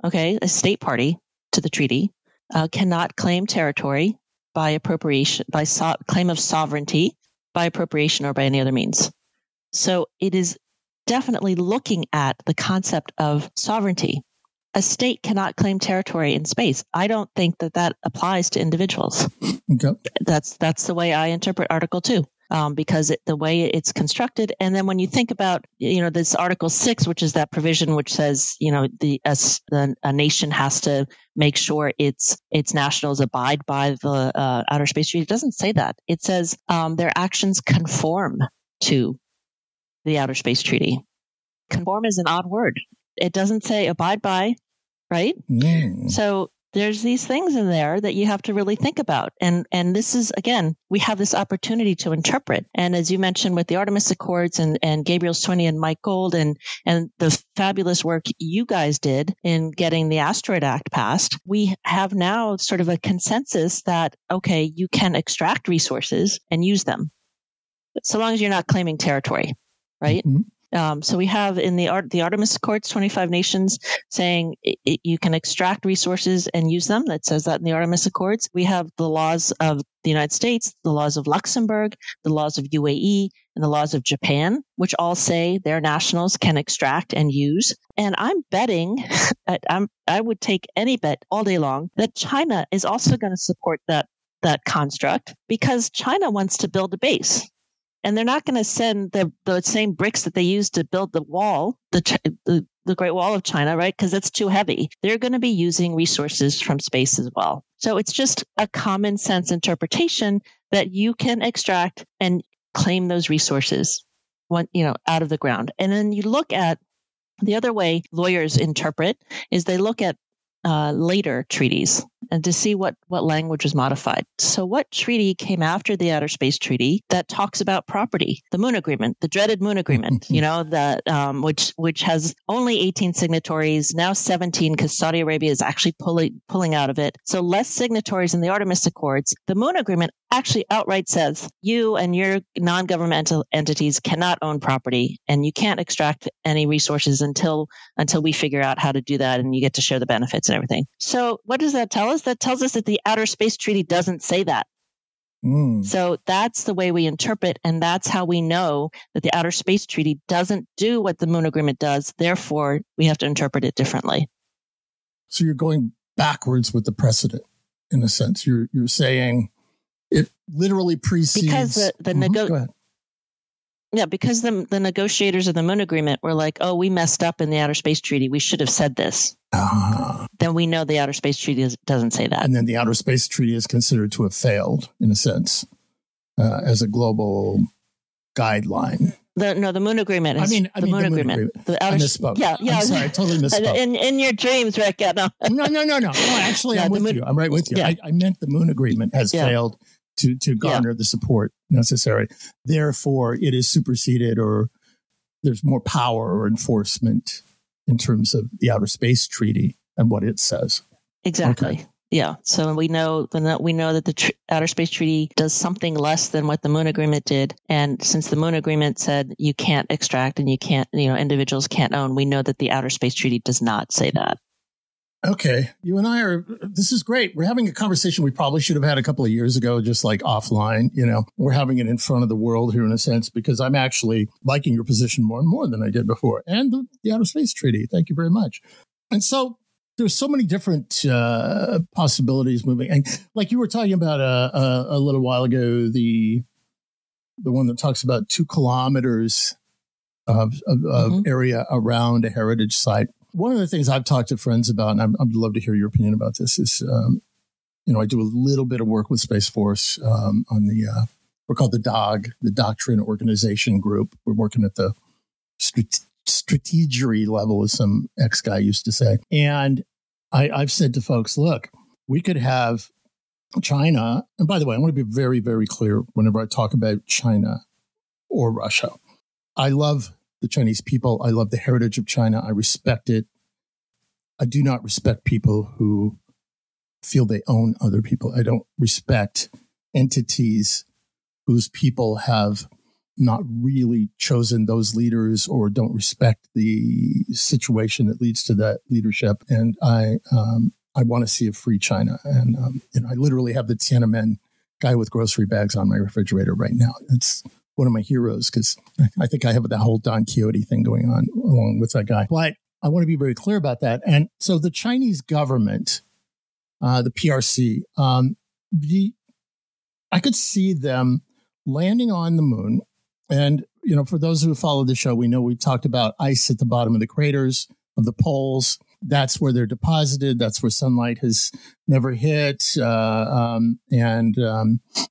okay, a state party to the treaty cannot claim territory by appropriation, by claim of sovereignty, by appropriation, or by any other means. So it is definitely looking at the concept of sovereignty. A state cannot claim territory in space. I don't think that applies to individuals. Okay. That's the way I interpret Article 2. Because the way it's constructed. And then when you think about, you know, this Article 6, which is that provision which says, you know, a nation has to make sure its nationals abide by the Outer Space Treaty. It doesn't say that. It says their actions conform to the Outer Space Treaty. Conform is an odd word. It doesn't say abide by, right? Mm. So there's these things in there that you have to really think about. And this is, again, we have this opportunity to interpret. And as you mentioned with the Artemis Accords and Gabriel Swinney and Mike Gold and the fabulous work you guys did in getting the Asteroid Act passed, we have now sort of a consensus that, okay, you can extract resources and use them, so long as you're not claiming territory, right? Mm-hmm. So we have in the Artemis Accords, 25 nations saying you can extract resources and use them. That says that in the Artemis Accords. We have the laws of the United States, the laws of Luxembourg, the laws of UAE, and the laws of Japan, which all say their nationals can extract and use. And I'm betting, I would take any bet all day long, that China is also going to support that construct, because China wants to build a base. And they're not going to send the same bricks that they used to build the wall, the Great Wall of China, right? Because it's too heavy. They're going to be using resources from space as well. So it's just a common sense interpretation that you can extract and claim those resources, out of the ground. And then you look at the other way lawyers interpret is they look at later treaties and to see what language was modified. So what treaty came after the Outer Space Treaty that talks about property? The Moon Agreement, the dreaded Moon Agreement, which has only 18 signatories, now 17 because Saudi Arabia is actually pulling out of it. So less signatories in the Artemis Accords. The Moon Agreement actually outright says you and your non-governmental entities cannot own property and you can't extract any resources until we figure out how to do that and you get to share the benefits and everything. So what does that tell us? That tells us that the Outer Space Treaty doesn't say that. Mm. So that's the way we interpret, and that's how we know that the Outer Space Treaty doesn't do what the Moon Agreement does. Therefore, we have to interpret it differently. So you're going backwards with the precedent, in a sense. You're saying it literally precedes... Because the negotiators of the Moon Agreement were like, oh, we messed up in the Outer Space Treaty. We should have said this. Then we know the Outer Space Treaty doesn't say that. And then the Outer Space Treaty is considered to have failed, in a sense, as a global guideline. The Moon Agreement. The Moon Agreement. I misspoke. Yeah. I'm sorry, I totally misspoke. In your dreams, Rick. Yeah, no. No. Actually, I'm with you. I'm right with you. Yeah. I meant the Moon Agreement has failed to garner the support necessary. Therefore, it is superseded, or there's more power or enforcement in terms of the Outer Space Treaty and what it says. Exactly. Okay. Yeah. So we know that the Outer Space Treaty does something less than what the Moon Agreement did. And since the Moon Agreement said you can't extract and you can't, individuals can't own, we know that the Outer Space Treaty does not say that. Okay. You and I this is great. We're having a conversation we probably should have had a couple of years ago, just like offline, we're having it in front of the world here in a sense, because I'm actually liking your position more and more than I did before. And the Outer Space Treaty. Thank you very much. And so there's so many different possibilities moving. And like you were talking about a little while ago, the one that talks about 2 kilometers of area around a heritage site. One of the things I've talked to friends about, and I'd love to hear your opinion about this, is, I do a little bit of work with Space Force on we're called the DOG, the Doctrine Organization Group. We're working at the strategery level, as some ex-guy used to say. And I've said to folks, look, we could have China. And by the way, I want to be very, very clear whenever I talk about China or Russia. I love the Chinese people. I love the heritage of China. I respect it. I do not respect people who feel they own other people. I don't respect entities whose people have not really chosen those leaders or don't respect the situation that leads to that leadership. And I want to see a free China. And I literally have the Tiananmen guy with grocery bags on my refrigerator right now. It's one of my heroes because I think I have the whole Don Quixote thing going on along with that guy. But I want to be very clear about that. And so the Chinese government, the PRC, I could see them landing on the moon. And, for those who follow the show, we know we talked about ice at the bottom of the craters of the poles. That's where they're deposited. That's where sunlight has never hit. Those are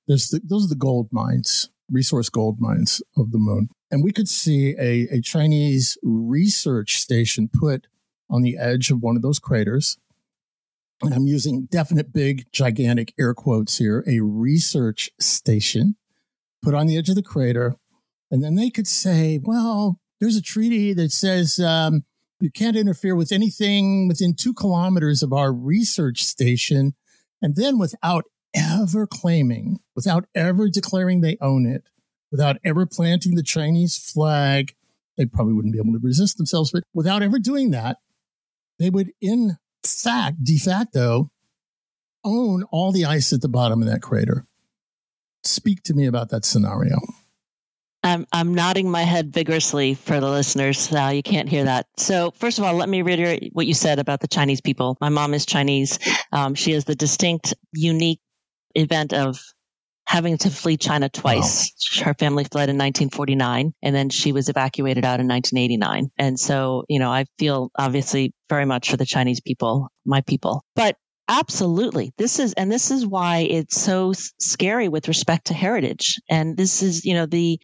the gold mines, resource gold mines of the moon. And we could see a Chinese research station put on the edge of one of those craters. And I'm using definite big, gigantic air quotes here, a research station put on the edge of the crater. And then they could say, well, there's a treaty that says you can't interfere with anything within 2 kilometers of our research station. And then without ever claiming, without ever declaring they own it, without ever planting the Chinese flag, they probably wouldn't be able to resist themselves, but without ever doing that, they would in fact, de facto, own all the ice at the bottom of that crater. Speak to me about that scenario. I'm nodding my head vigorously for the listeners. You can't hear that. So first of all, let me reiterate what you said about the Chinese people. My mom is Chinese. She has the distinct, unique event of having to flee China twice. Wow. Her family fled in 1949, and then she was evacuated out in 1989. And so, I feel obviously very much for the Chinese people, my people. But absolutely. This is why it's so scary with respect to heritage. And this is,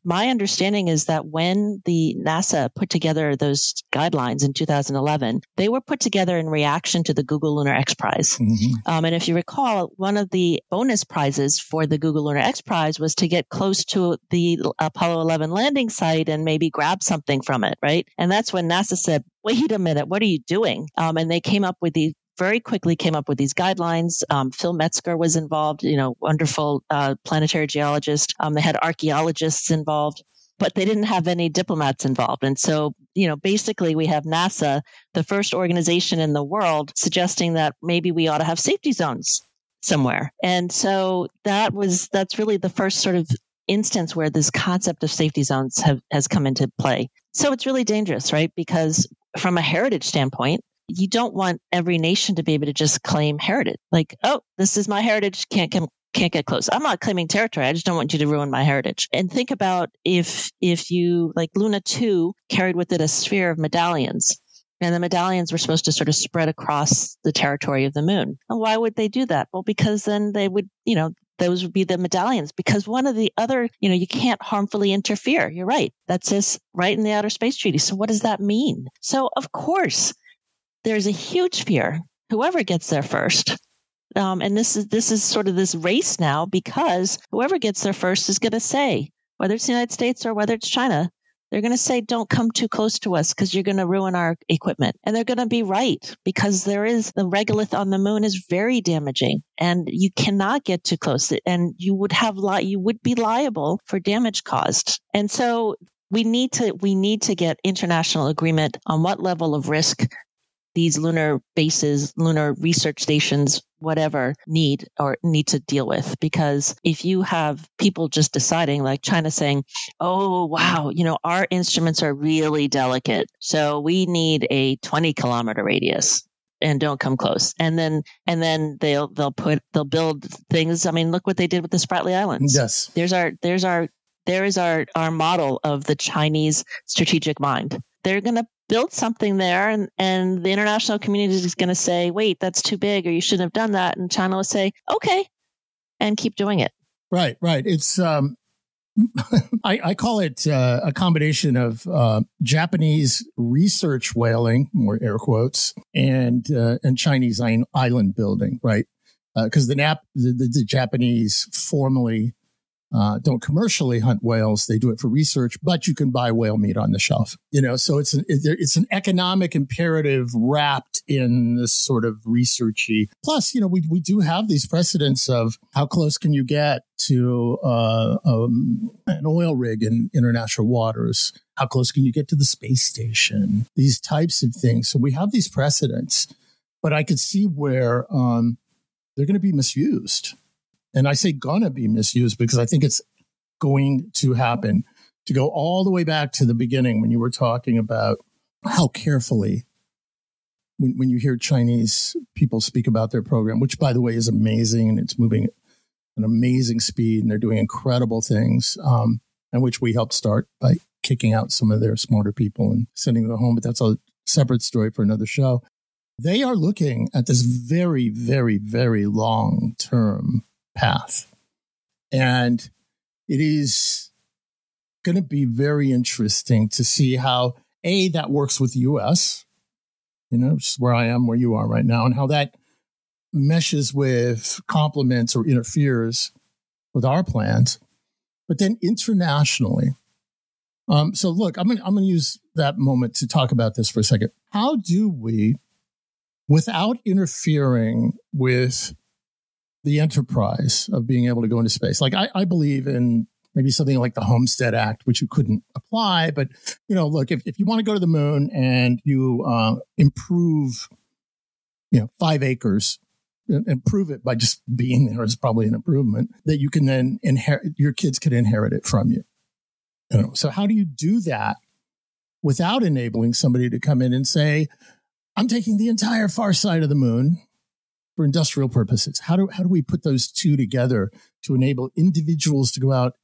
my understanding is that when the NASA put together those guidelines in 2011, they were put together in reaction to the Google Lunar X Prize. Mm-hmm. And if you recall, one of the bonus prizes for the Google Lunar X Prize was to get close to the Apollo 11 landing site and maybe grab something from it, right? And that's when NASA said, wait a minute, what are you doing? And they very quickly came up with these guidelines. Phil Metzger was involved, wonderful planetary geologist. They had archaeologists involved, but they didn't have any diplomats involved. And so, basically we have NASA, the first organization in the world, suggesting that maybe we ought to have safety zones somewhere. And so that's really the first sort of instance where this concept of safety zones has come into play. So it's really dangerous, right? Because from a heritage standpoint, you don't want every nation to be able to just claim heritage. Like, oh, this is my heritage. Can't get close. I'm not claiming territory. I just don't want you to ruin my heritage. And think about if you like Luna 2 carried with it a sphere of medallions, and the medallions were supposed to sort of spread across the territory of the moon. And why would they do that? Well, because then they would, those would be the medallions, because one of the other, you can't harmfully interfere. You're right. That says right in the Outer Space Treaty. So what does that mean? So of course, there's a huge fear, whoever gets there first. And this is sort of this race now, because whoever gets there first is going to say, whether it's the United States or whether it's China, they're going to say, don't come too close to us because you're going to ruin our equipment. And they're going to be right, because there is the regolith on the moon is very damaging, and you cannot get too close, and you would be liable for damage caused. And so we need to get international agreement on what level of risk these lunar bases, lunar research stations, whatever, need to deal with. Because if you have people just deciding, like China saying, oh, wow, our instruments are really delicate, so we need a 20-kilometer radius. and don't come close. And then they'll build things. I mean, look what they did with the Spratly Islands. Yes. There is our model of the Chinese strategic mind. They're going to build something there, and the international community is going to say, wait, that's too big, or you shouldn't have done that. And China will say, okay, and keep doing it. Right. It's, I call it a combination of Japanese research whaling, more air quotes, and Chinese island building, right? Because the Japanese formally don't commercially hunt whales; they do it for research. But you can buy whale meat on the shelf, you know. So it's an economic imperative wrapped in this sort of researchy. Plus, you know, we do have these precedents of how close can you get to an oil rig in international waters? How close can you get to the space station? These types of things. So we have these precedents, but I could see where they're going to be misused. And I say gonna be misused because I think it's going to happen. To go all the way back to the beginning when you were talking about how carefully, when you hear Chinese people speak about their program, which, by the way, is amazing, and it's moving at an amazing speed, and they're doing incredible things, and which we helped start by kicking out some of their smarter people and sending them home. But that's a separate story for another show. They are looking at this very, very, very long-term path. And it is going to be very interesting to see how, A, that works with the U.S., you know, just where I am, where you are right now, and how that meshes with, complements, or interferes with our plans, but then internationally. So look, I'm going to use that moment to talk about this for a second. How do we, without interfering with the enterprise of being able to go into space? Like I believe in maybe something like the Homestead Act, which you couldn't apply. But, you know, look, if you want to go to the moon and you improve, you know, 5 acres, improve it by just being there is probably an improvement that you can then inherit, your kids could inherit it from you. You know, so how do you do that without enabling somebody to come in and say, I'm taking the entire far side of the moon for industrial purposes? How do we put those two together to enable individuals to go out,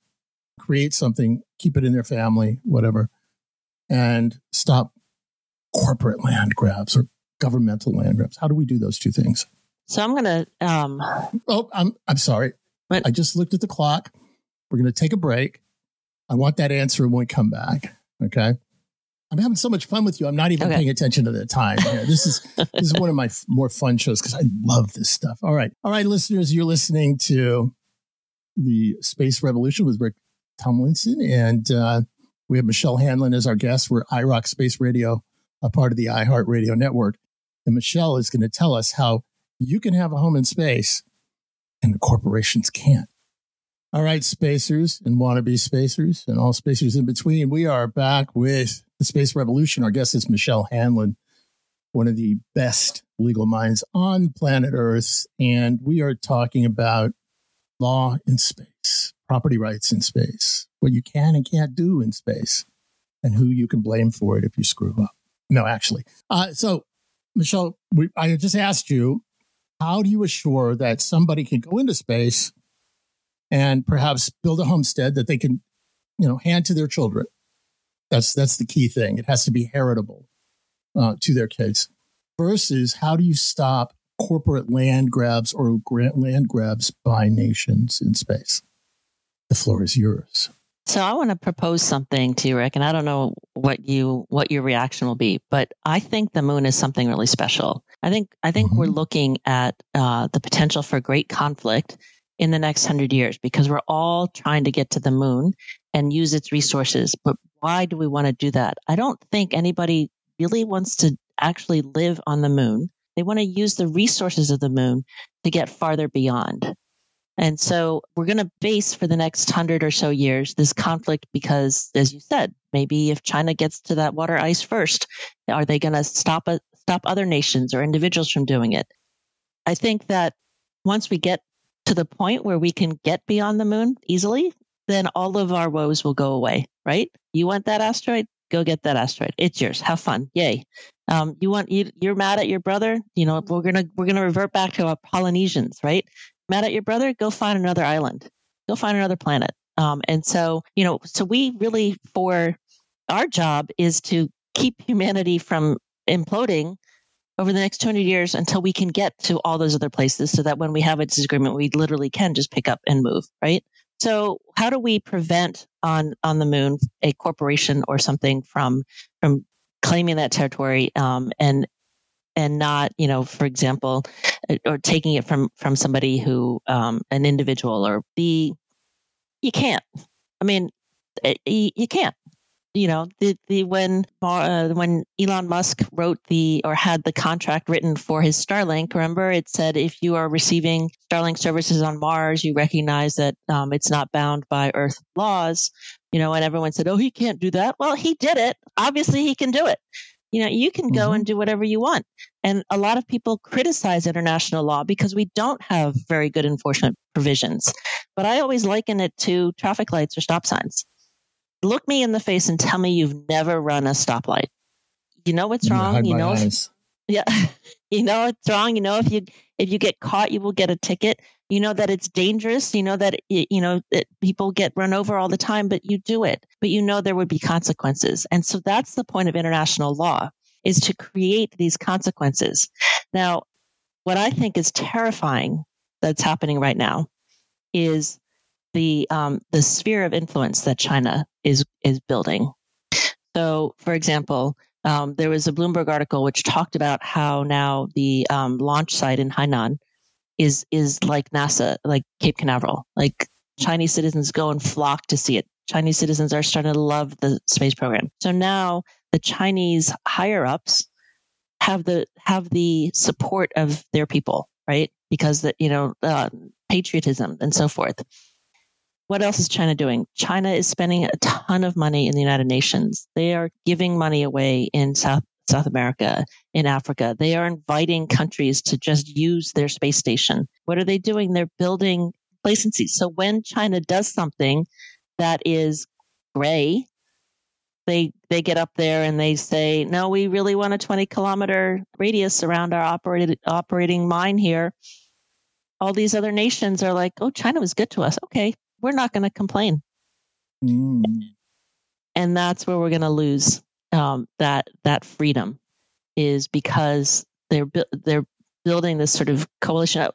create something, keep it in their family, whatever, and stop corporate land grabs or governmental land grabs? How do we do those two things? So I'm going to... I'm sorry. I just looked at the clock. We're going to take a break. I want that answer when we come back. Okay. I'm having so much fun with you. I'm not even paying attention to the time. Yeah, this is one of my more fun shows because I love this stuff. All right, listeners, you're listening to The Space Revolution with Rick Tumlinson, and we have Michelle Hanlon as our guest. We're iRoc Space Radio, a part of the iHeartRadio network, and Michelle is going to tell us how you can have a home in space and the corporations can't. All right, spacers and wannabe spacers and all spacers in between, we are back with The Space Revolution. Our guest is Michelle Hanlon, one of the best legal minds on planet Earth. And we are talking about law in space, property rights in space, what you can and can't do in space, and who you can blame for it if you screw up. No, actually. So, Michelle, I just asked you, how do you assure that somebody can go into space and perhaps build a homestead that they can, you know, hand to their children? That's the key thing. It has to be heritable to their kids. Versus, how do you stop corporate land grabs or land grabs by nations in space? The floor is yours. So I want to propose something to you, Rick, and I don't know what your reaction will be, but I think the moon is something really special. I think we're looking at the potential for great conflict in the next 100 years because we're all trying to get to the moon and use its resources. But why do we want to do that? I don't think anybody really wants to actually live on the moon. They want to use the resources of the moon to get farther beyond. And so we're going to base for the next 100 or so years this conflict because, as you said, maybe if China gets to that water ice first, are they going to stop other nations or individuals from doing it? I think that once we get to the point where we can get beyond the moon easily, then all of our woes will go away, right? You want that asteroid? Go get that asteroid. It's yours. Have fun. Yay. You're mad at your brother. You know, we're gonna revert back to our Polynesians, right? Mad at your brother? Go find another island. Go find another planet. And so, you know, so we really, for our job is to keep humanity from imploding over the next 200 years until we can get to all those other places, so that when we have a disagreement, we literally can just pick up and move, right? So how do we prevent on the moon a corporation or something from claiming that territory and not, you know, for example, or taking it from somebody who, an individual or the, you can't, I mean, you can't, you know, when Elon Musk wrote had the contract written for his Starlink, remember it said, if you are receiving Starlink services on Mars, you recognize that it's not bound by Earth laws, you know, and everyone said, oh, he can't do that. Well, he did it. Obviously he can do it. You know, you can go and do whatever you want. And a lot of people criticize international law because we don't have very good enforcement provisions. But I always liken it to traffic lights or stop signs. Look me in the face and tell me you've never run a stoplight. You know what's wrong. You know, you know it's wrong. You know, if you get caught, you will get a ticket. You know that it's dangerous. You know that, you know, that people get run over all the time, but you do it. But you know there would be consequences. And so that's the point of international law, is to create these consequences. Now, what I think is terrifying that's happening right now is the sphere of influence that China is building. So, for example, there was a Bloomberg article which talked about how now the launch site in Hainan is like NASA, like Cape Canaveral. Like Chinese citizens go and flock to see it. Chinese citizens are starting to love the space program. So now the Chinese higher ups have the support of their people, right? Because that, you know, patriotism and so forth. What else is China doing? China is spending a ton of money in the United Nations. They are giving money away in South America, in Africa. They are inviting countries to just use their space station. What are they doing? They're building complacency. So when China does something that is gray, they get up there and they say, no, we really want a 20-kilometer radius around our operating mine here. All these other nations are like, oh, China was good to us. Okay, we're not going to complain. And that's where we're going to lose that freedom, is because they're building this sort of coalition.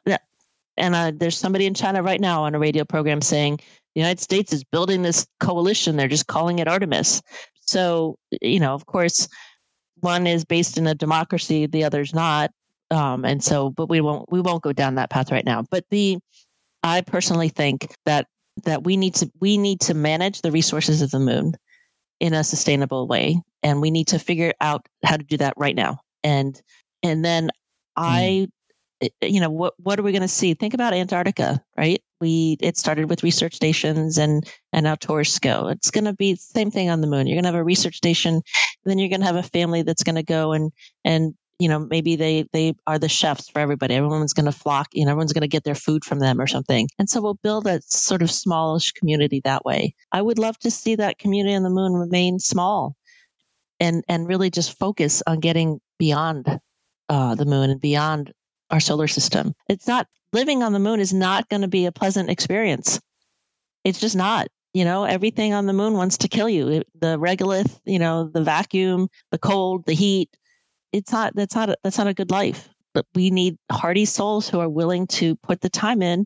And there's somebody in China right now on a radio program saying the United States is building this coalition. They're just calling it Artemis. So, you know, of course, one is based in a democracy, the other's not. And so, but we won't go down that path right now. But I personally think that we need to manage the resources of the moon in a sustainable way, and we need to figure out how to do that right now. And then you know, what are we going to see? Think about Antarctica, right? It started with research stations and now tourists go. It's going to be the same thing on the moon. You're going to have a research station, then you're going to have a family that's going to go and you know, maybe they are the chefs for everybody. Everyone's going to flock, you know, everyone's going to get their food from them or something. And so we'll build a sort of smallish community that way. I would love to see that community on the moon remain small and really just focus on getting beyond the moon and beyond our solar system. It's not, living on the moon is not going to be a pleasant experience. It's just not. You know, everything on the moon wants to kill you. The regolith, you know, the vacuum, the cold, the heat. That's not a good life. But we need hardy souls who are willing to put the time in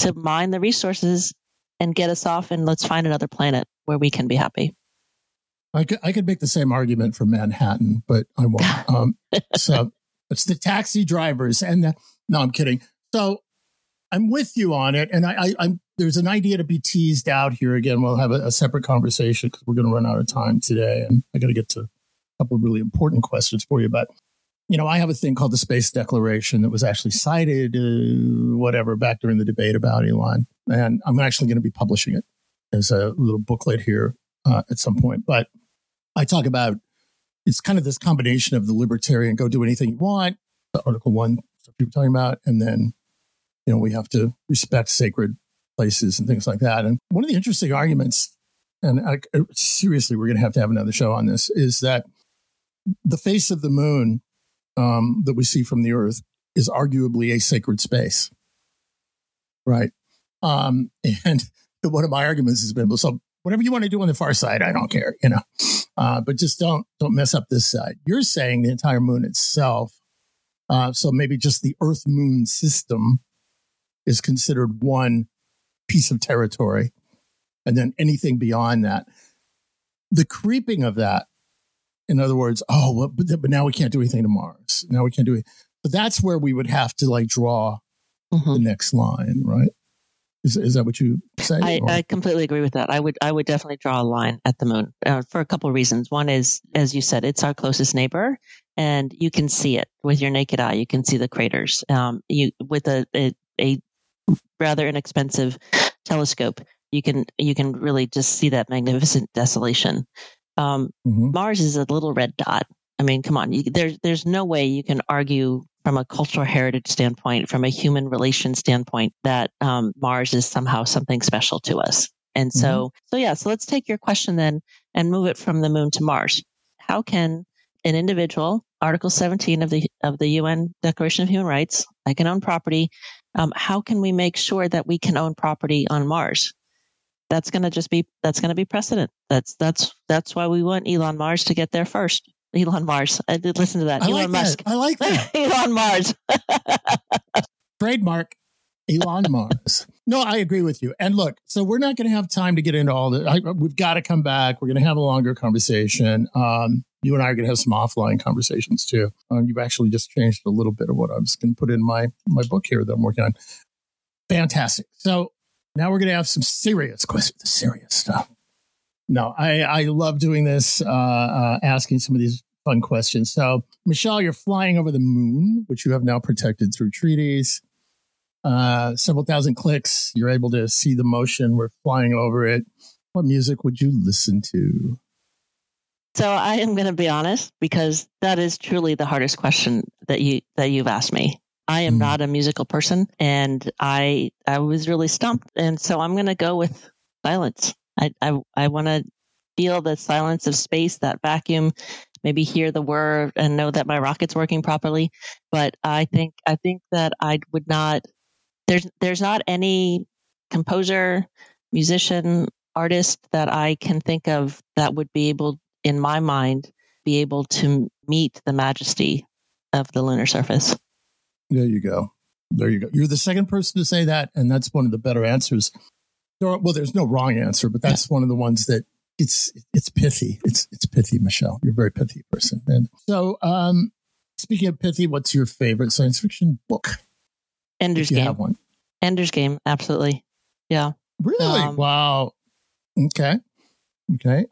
to mine the resources and get us off, and let's find another planet where we can be happy. I could make the same argument for Manhattan, but I won't. So it's the taxi drivers no, I'm kidding. So I'm with you on it. And I'm there's an idea to be teased out here again. We'll have a separate conversation because we're going to run out of time today. And I got to get to couple of really important questions for you. But, you know, I have a thing called the Space Declaration that was actually cited, back during the debate about Elon. And I'm actually going to be publishing it as a little booklet here at some point. But I talk about, it's kind of this combination of the libertarian, go do anything you want, the Article One stuff you were talking about, and then, you know, we have to respect sacred places and things like that. And one of the interesting arguments, and seriously, we're going to have another show on this, is that the face of the moon that we see from the Earth is arguably a sacred space, right? And one of my arguments has been, so whatever you want to do on the far side, I don't care, you know, but just don't mess up this side. You're saying the entire moon itself. So maybe just the Earth moon system is considered one piece of territory. And then anything beyond that, the creeping of that, in other words, oh, well, but now we can't do anything to Mars. Now we can't do it. But that's where we would have to like draw the next line, right? Is that what you say? I completely agree with that. I would definitely draw a line at the moon for a couple of reasons. One is, as you said, it's our closest neighbor, and you can see it with your naked eye. You can see the craters. With a rather inexpensive telescope, you can really just see that magnificent desolation. Mars is a little red dot. I mean, come on. There's no way you can argue from a cultural heritage standpoint, from a human relation standpoint, that Mars is somehow something special to us. And so let's take your question then and move it from the moon to Mars. How can an individual, Article 17 of the UN Declaration of Human Rights, I can own property. How can we make sure that we can own property on Mars? That's going to be precedent. That's why we want Elon Mars to get there first. Elon Mars. I did listen to that. Elon Musk. I like that. Elon Mars. Trademark. Elon Mars. No, I agree with you. And look, so we're not going to have time to get into all this. We've got to come back. We're going to have a longer conversation. You and I are going to have some offline conversations too. You've actually just changed a little bit of what I was going to put in my book here that I'm working on. Fantastic. So now we're going to have some serious questions, serious stuff. No, I love doing this, asking some of these fun questions. So, Michelle, you're flying over the moon, which you have now protected through treaties. Several thousand clicks. You're able to see the motion. We're flying over it. What music would you listen to? So I am going to be honest, because that is truly the hardest question that you've asked me. I am not a musical person, and I was really stumped. And so I'm going to go with silence. I want to feel the silence of space, that vacuum, maybe hear the whir and know that my rocket's working properly. But I think that I would not. There's not any composer, musician, artist that I can think of that would be able, in my mind, be able to meet the majesty of the lunar surface. There you go. There you go. You're the second person to say that, and that's one of the better answers. Well, there's no wrong answer, but that's one of the ones that it's pithy. It's pithy, Michelle. You're a very pithy person. And so, speaking of pithy, what's your favorite science fiction book? Ender's Game. Have one. Ender's Game, absolutely. Yeah. Really? Wow. Okay.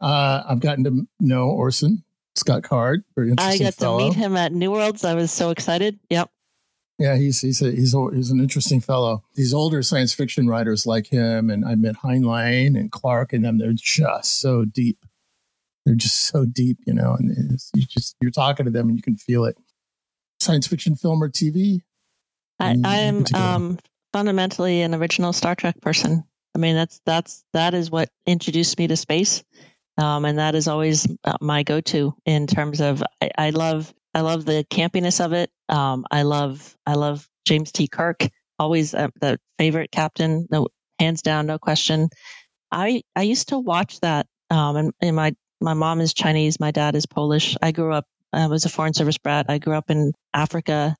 I've gotten to know Orson Scott Card. Very interesting. I got to meet him at New Worlds. I was so excited. Yep. Yeah, he's an interesting fellow. These older science fiction writers like him, and I met Heinlein and Clark and them, they're just so deep. They're just so deep, you know, and you're talking to them and you can feel it. Science fiction film or TV? I am fundamentally an original Star Trek person. I mean, that is what introduced me to space. And that is always my go-to in terms of, I love the campiness of it. I love James T. Kirk, always the favorite captain, no hands down, no question. I used to watch that, and my mom is Chinese, my dad is Polish. I was a foreign service brat. I grew up in Africa,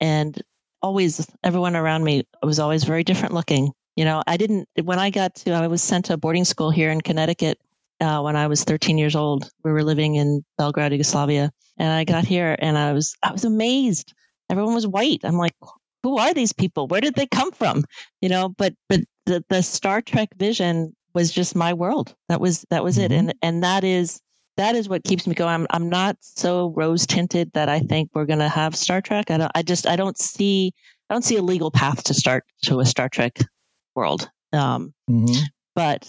and always everyone around me was always very different looking. You know, I was sent to a boarding school here in Connecticut. When I was 13 years old, we were living in Belgrade, Yugoslavia, and I got here and I was amazed. Everyone was white. I'm like, who are these people? Where did they come from? You know, but the Star Trek vision was just my world. That was it. And that is what keeps me going. I'm not so rose tinted that I think we're going to have Star Trek. I don't see a legal path to start to a Star Trek world. But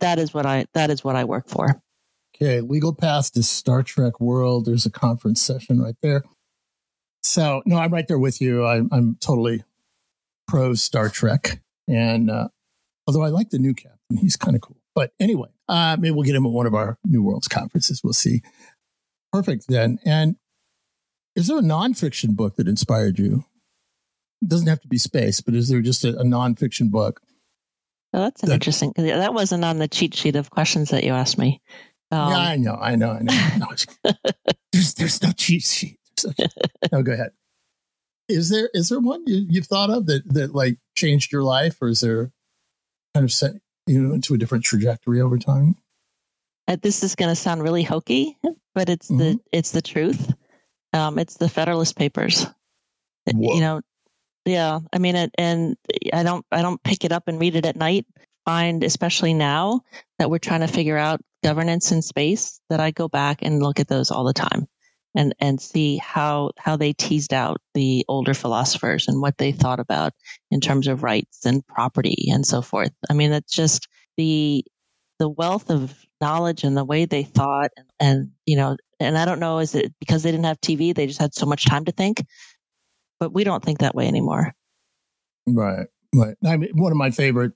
that is what I work for. Okay, legal path to Star Trek world. There's a conference session right there. So no, I'm right there with you. I'm totally pro Star Trek, and although I like the new captain, he's kind of cool. But anyway, maybe we'll get him at one of our New Worlds conferences. We'll see. Perfect, then. And is there a nonfiction book that inspired you? It doesn't have to be space, but is there just a nonfiction book? Oh, that's interesting. That wasn't on the cheat sheet of questions that you asked me. Yeah, I know. No, there's no cheat sheet. No, go ahead. Is there one you've thought of that like changed your life, or is there kind of sent you into a different trajectory over time? This is going to sound really hokey, but it's mm-hmm. the truth. It's the Federalist Papers. Whoa. You know, yeah. I mean, and I don't pick it up and read it at night. Find, especially now that we're trying to figure out governance in space, that I go back and look at those all the time. And see how they teased out the older philosophers and what they thought about in terms of rights and property and so forth. I mean, that's just the wealth of knowledge and the way they thought. And you know, and I don't know, is it because they didn't have TV, they just had so much time to think? But we don't think that way anymore. Right. I mean, one of my favorite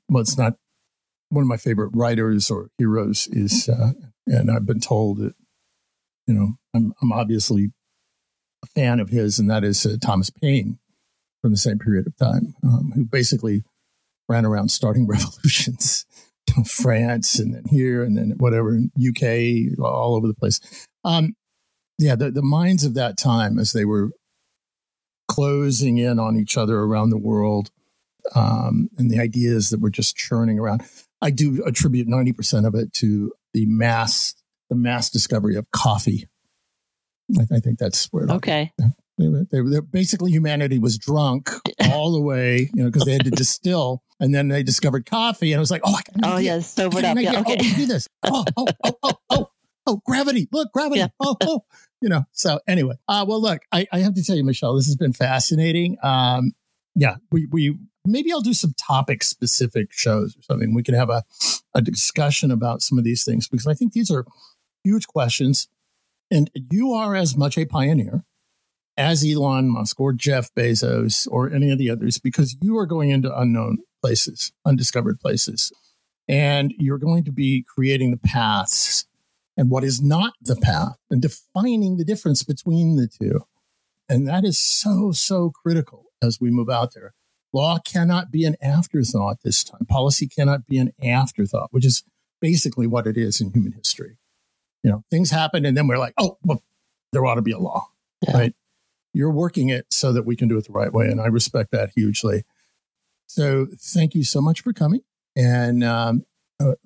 writers or heroes is, and I've been told that, you know, I'm obviously a fan of his, and that is Thomas Paine from the same period of time, who basically ran around starting revolutions in France and then here and then whatever, UK, all over the place. The minds of that time as they were closing in on each other around the world, and the ideas that were just churning around. I do attribute 90% of it to the mass discovery of coffee. I think that's where it okay. They basically, humanity was drunk all the way, you know, because they had to distill, and then they discovered coffee, and it was like, sobered up. Yeah, okay. We do this. Oh, gravity! Look, gravity! Yeah. Oh, you know. So anyway, well, look, I have to tell you, Michelle, this has been fascinating. We maybe I'll do some topic specific shows or something. We can have a discussion about some of these things, because I think these are huge questions. And you are as much a pioneer as Elon Musk or Jeff Bezos or any of the others, because you are going into unknown places, undiscovered places, and you're going to be creating the paths and what is not the path and defining the difference between the two. And that is so, so critical as we move out there. Law cannot be an afterthought this time. Policy cannot be an afterthought, which is basically what it is in human history. You know, things happen, and then we're like, oh, well, there ought to be a law, yeah. Right? You're working it so that we can do it the right way, and I respect that hugely. So thank you so much for coming, and I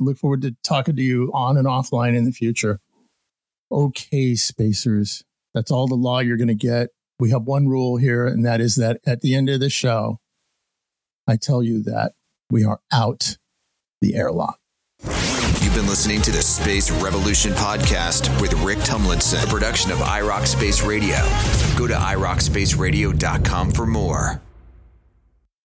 look forward to talking to you on and offline in the future. Okay, spacers, that's all the law you're going to get. We have one rule here, and that is that at the end of the show, I tell you that we are out the airlock. Been listening to the Space Revolution Podcast with Rick Tumlinson, a production of iRoc Space Radio. Go to iRocSpaceRadio.com for more.